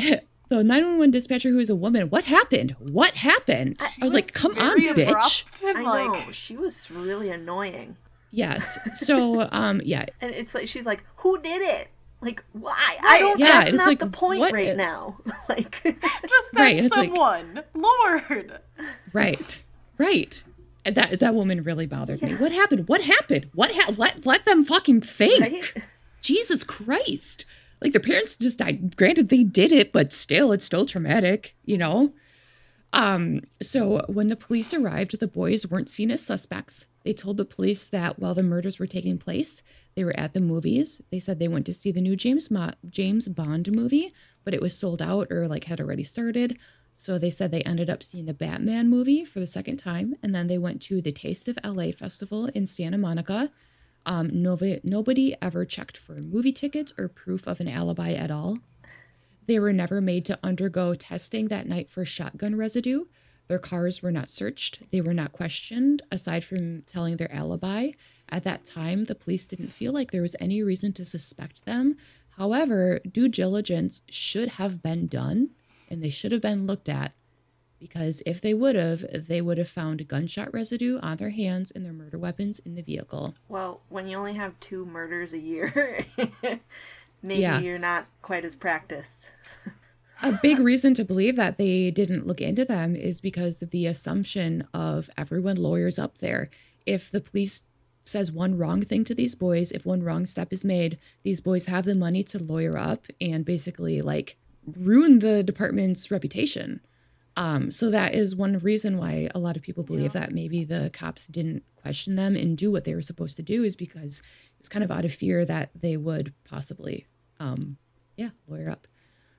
The nine one one dispatcher, who is a woman, what happened? What happened? I, I was, was like, come on, bitch. I like... know. She was really annoying. Yes. So, um, yeah. And it's like, she's like, who did it? Like, why? I don't know. Yeah, that's it's not like, the point what? right now. Like, just that right, someone. Like, Lord. Right. Right. And that that woman really bothered yeah. me. What happened? What happened? What ha- let, let them fucking think. Right? Jesus Christ. Like, their parents just died. Granted, they did it, but still, it's still traumatic, you know? Um, so when the police arrived, the boys weren't seen as suspects. They told the police that while the murders were taking place, they were at the movies. They said they went to see the new James Mo- James Bond movie, but it was sold out or, like, had already started. So they said they ended up seeing the Batman movie for the second time, and then they went to the Taste of L A Festival in Santa Monica. Um, nobody, nobody ever checked for movie tickets or proof of an alibi at all. They were never made to undergo testing that night for shotgun residue. Their cars were not searched. They were not questioned, aside from telling their alibi. At that time, the police didn't feel like there was any reason to suspect them. However, due diligence should have been done, and they should have been looked at, because if they would have, they would have found gunshot residue on their hands and their murder weapons in the vehicle. Well, when you only have two murders a year, maybe yeah. you're not quite as practiced. A big reason to believe that they didn't look into them is because of the assumption of everyone lawyers up there. If the police says one wrong thing to these boys, if one wrong step is made, these boys have the money to lawyer up and basically like ruin the department's reputation. Um, so that is one reason why a lot of people believe yeah. that maybe the cops didn't question them and do what they were supposed to do, is because it's kind of out of fear that they would possibly, um, yeah, lawyer up.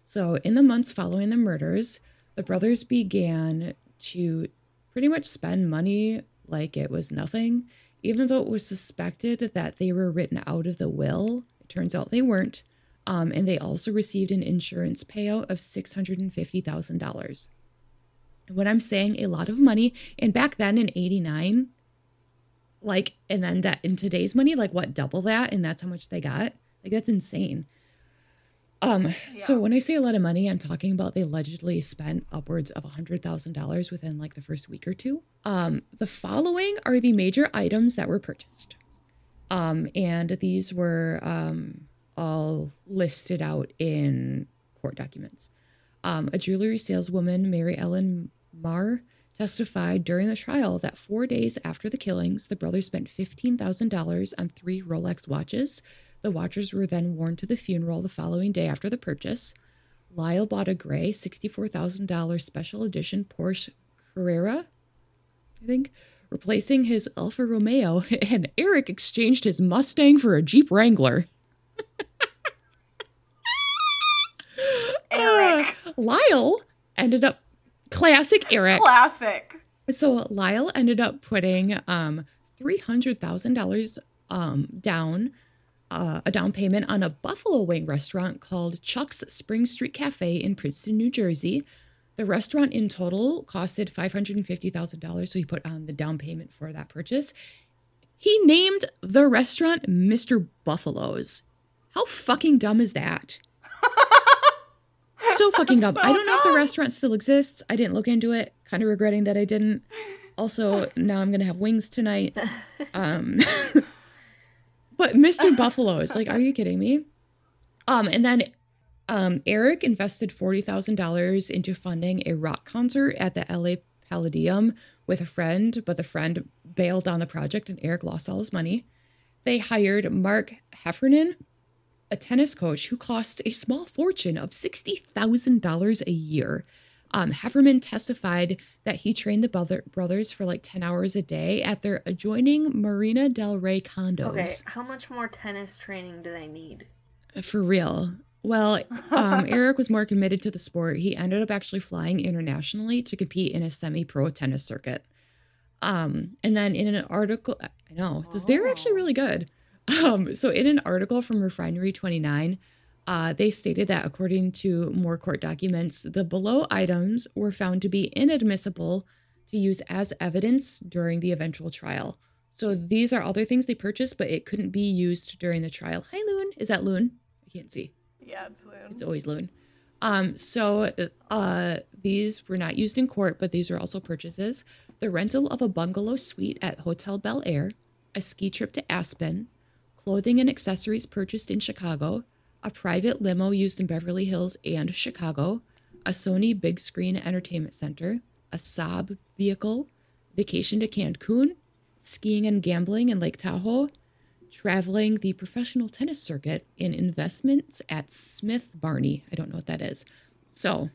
So in the months following the murders, the brothers began to pretty much spend money like it was nothing, even though it was suspected that they were written out of the will. It turns out they weren't. Um, and they also received an insurance payout of six hundred fifty thousand dollars. What I'm saying, a lot of money. And back then in eighty-nine, like, and then that in today's money, like what, double that? And that's how much they got. Like, that's insane. Um, yeah. So when I say a lot of money, I'm talking about they allegedly spent upwards of one hundred thousand dollars within like the first week or two. Um, the following are the major items that were purchased. Um, and these were, um, all listed out in court documents. Um, a jewelry saleswoman, Mary Ellen Marr, testified during the trial that four days after the killings, the brothers spent fifteen thousand dollars on three Rolex watches. The watches were then worn to the funeral the following day after the purchase. Lyle bought a gray sixty-four thousand dollars special edition Porsche Carrera, I think, replacing his Alfa Romeo, and Eric exchanged his Mustang for a Jeep Wrangler. Eric. Uh, Lyle ended up classic Eric. Classic. So Lyle ended up putting um three hundred thousand dollars um down uh, a down payment on a buffalo wing restaurant called Chuck's Spring Street Cafe in Princeton, New Jersey. The restaurant in total costed five hundred and fifty thousand dollars, so he put on the down payment for that purchase. He named the restaurant Mister Buffalo's. How fucking dumb is that? So fucking dumb. So I don't know dumb. if the restaurant still exists. I didn't look into it. Kind of regretting that I didn't. Also, now I'm going to have wings tonight. Um, but Mister Buffalo's, like, are you kidding me? Um, and then um, Eric invested forty thousand dollars into funding a rock concert at the L A Palladium with a friend, but the friend bailed on the project and Eric lost all his money. They hired Mark Heffernan, a tennis coach who costs a small fortune of sixty thousand dollars a year. Um, Hefferman testified that he trained the brother- brothers for like ten hours a day at their adjoining Marina Del Rey condos. Okay, how much more tennis training do they need? For real. Well, um, Eric was more committed to the sport. He ended up actually flying internationally to compete in a semi-pro tennis circuit. Um, and then in an article, I know, oh. they're actually really good. Um, so in an article from Refinery twenty-nine, uh, they stated that according to more court documents, the below items were found to be inadmissible to use as evidence during the eventual trial. So these are other things they purchased, but it couldn't be used during the trial. Hi, Loon. Is that Loon? I can't see. Yeah, it's Loon. It's always Loon. Um, so uh, these were not used in court, but these were also purchases. The rental of a bungalow suite at Hotel Bel Air, a ski trip to Aspen, clothing and accessories purchased in Chicago, a private limo used in Beverly Hills and Chicago, a Sony Big Screen Entertainment Center, a Saab vehicle, vacation to Cancun, skiing and gambling in Lake Tahoe, traveling the professional tennis circuit, and investments at Smith Barney. I don't know what that is. So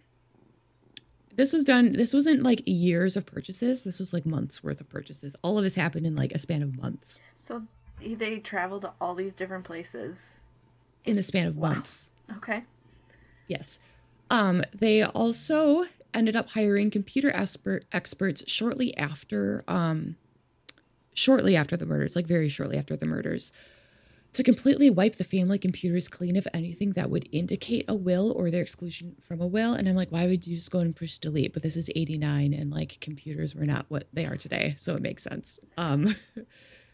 this was done. This wasn't like years of purchases. This was like months worth of purchases. All of this happened in like a span of months. So they traveled to all these different places in the span of wow. months. Okay. Yes. Um, they also ended up hiring computer expert experts shortly after, um, shortly after the murders, like very shortly after the murders, to completely wipe the family computers clean of anything that would indicate a will or their exclusion from a will. And I'm like, why would you just go and push delete? But this is eighty-nine and like computers were not what they are today. So it makes sense. Um,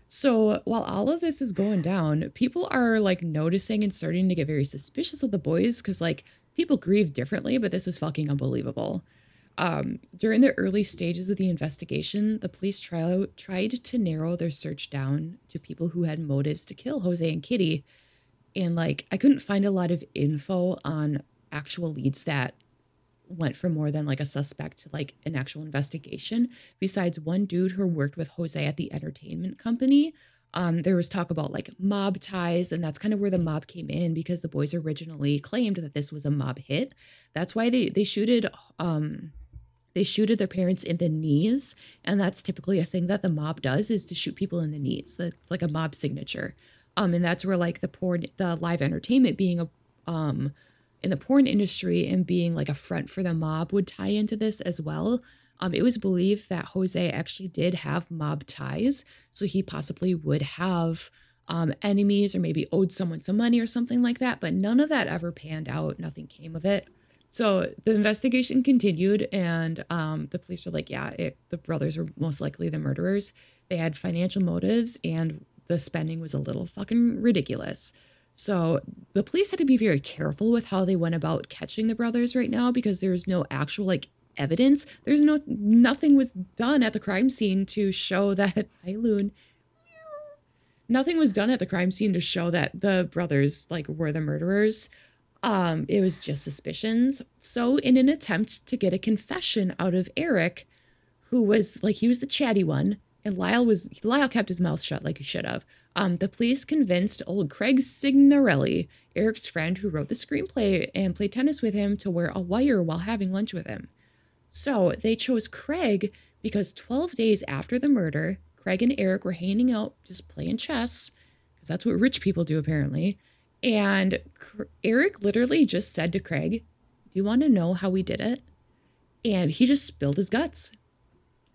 So while all of this is going down, people are like noticing and starting to get very suspicious of the boys because like people grieve differently, but this is fucking unbelievable. Um, during the early stages of the investigation, the police trial tried to narrow their search down to people who had motives to kill Jose and Kitty. And like, I couldn't find a lot of info on actual leads that went from more than like a suspect to like an actual investigation, besides one dude who worked with Jose at the entertainment company Um, there was talk about like mob ties, and that's kind of where the mob came in, because the boys originally claimed that this was a mob hit. That's why they they shooted um, they shooted their parents in the knees, and that's typically a thing that the mob does, is to shoot people in the knees. That's like a mob signature, um, and that's where like the porn, the live entertainment being a um, in the porn industry and being like a front for the mob would tie into this as well. Um, it was believed that Jose actually did have mob ties, so he possibly would have um, enemies or maybe owed someone some money or something like that, but none of that ever panned out. Nothing came of it. So the investigation continued, and um, the police were like, yeah, it, the brothers were most likely the murderers. They had financial motives, and the spending was a little fucking ridiculous. So the police had to be very careful with how they went about catching the brothers right now, because there was no actual, like, evidence. There's no nothing was done at the crime scene to show that hi Loon nothing was done at the crime scene to show that the brothers like were the murderers. Um it was just suspicions. So in an attempt to get a confession out of Eric, who was like, he was the chatty one, and Lyle was Lyle kept his mouth shut like he should have. Um, the police convinced old Craig Signorelli, Eric's friend who wrote the screenplay and played tennis with him, to wear a wire while having lunch with him. So they chose Craig because twelve days after the murder, Craig and Eric were hanging out just playing chess, because that's what rich people do apparently. And C- Eric literally just said to Craig, "Do you want to know how we did it?" And he just spilled his guts.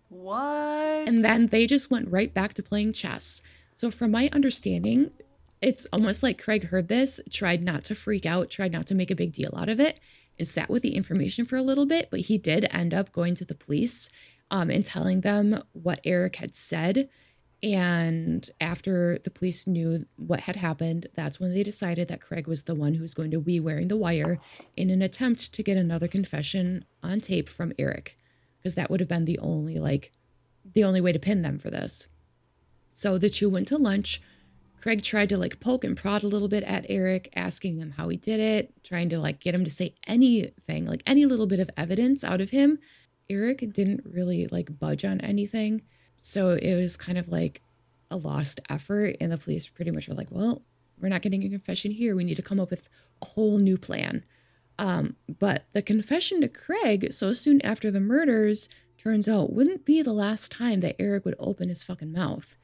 What? And then they just went right back to playing chess. So from my understanding, it's almost like Craig heard this, tried not to freak out, tried not to make a big deal out of it, and sat with the information for a little bit, but he did end up going to the police um, and telling them what Eric had said. And after the police knew what had happened, that's when they decided that Craig was the one who was going to be wearing the wire in an attempt to get another confession on tape from Eric, because that would have been the only like the only way to pin them for this. So the two went to lunch. Craig tried to like poke and prod a little bit at Eric, asking him how he did it, trying to like get him to say anything, like any little bit of evidence out of him. Eric didn't really like budge on anything. So it was kind of like a lost effort. And the police pretty much were like, well, we're not getting a confession here. We need to come up with a whole new plan. Um, but the confession to Craig so soon after the murders, turns out, wouldn't be the last time that Eric would open his fucking mouth.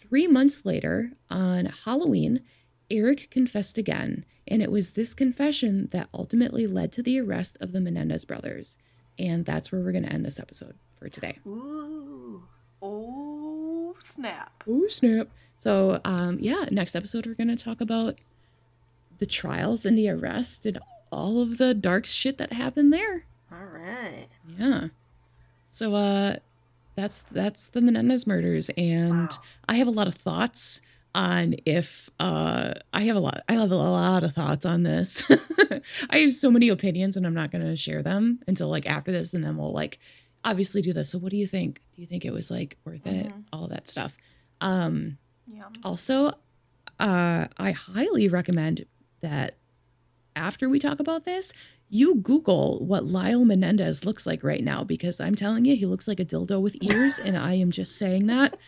Three months later, on Halloween, Eric confessed again, and it was this confession that ultimately led to the arrest of the Menendez brothers. And that's where we're going to end this episode for today. Ooh. Oh, snap. Ooh, snap. So, um, yeah, next episode we're going to talk about the trials and the arrest and all of the dark shit that happened there. All right. Yeah. So, uh... That's that's the Menendez murders, and wow. I have a lot of thoughts on if uh, I have a lot. I have a lot of thoughts on this. I have so many opinions, and I'm not going to share them until like after this, and then we'll like obviously do this. So, what do you think? Do you think it was like worth mm-hmm. it? All that stuff. Um, yeah. Also, uh, I highly recommend that after we talk about this, you Google what Lyle Menendez looks like right now, because I'm telling you, he looks like a dildo with ears, and I am just saying that.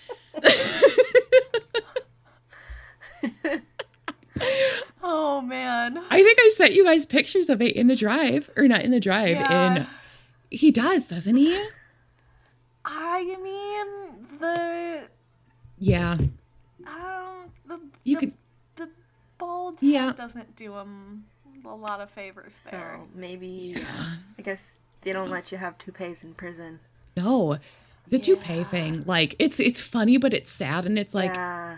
Oh, man. I think I sent you guys pictures of it in the drive, or not in the drive. Yeah. In he does, doesn't he? I mean, the... Yeah. Um, the, you the, could... the bald head yeah. doesn't do him a lot of favors there. So maybe yeah. I guess they don't let you have toupees in prison. No, the yeah. toupee thing, like it's it's funny but it's sad, and it's like yeah.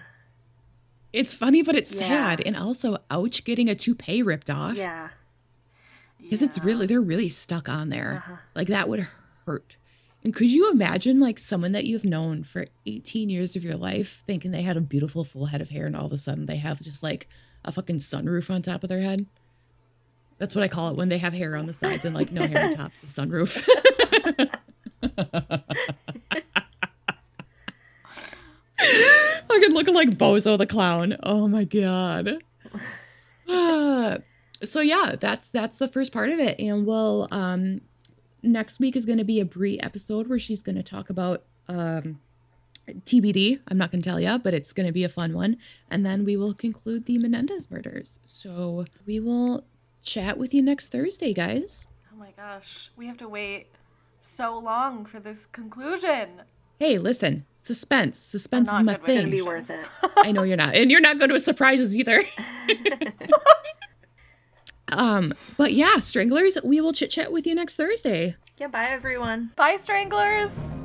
it's funny but it's yeah. sad, and also ouch, getting a toupee ripped off. Yeah, because yeah. it's really they're really stuck on there. Uh-huh. Like that would hurt. And could you imagine like someone that you've known for eighteen years of your life thinking they had a beautiful full head of hair, and all of a sudden they have just like a fucking sunroof on top of their head? That's what I call it when they have hair on the sides and like no hair on top. It's a sunroof. I could look like Bozo the Clown. Oh my god. Uh, so yeah, that's that's the first part of it, and we'll um, next week is going to be a Brie episode where she's going to talk about um, T B D, I'm not going to tell you, but it's going to be a fun one. And then we will conclude the Menendez murders. So we will chat with you next Thursday, guys. Oh my gosh, we have to wait so long for this conclusion. Hey, listen, suspense. Suspense is my thing. It's going to be worth it. I know you're not. And you're not good with surprises either. um, But yeah, Stranglers, we will chit-chat with you next Thursday. Yeah, bye, everyone. Bye, Stranglers.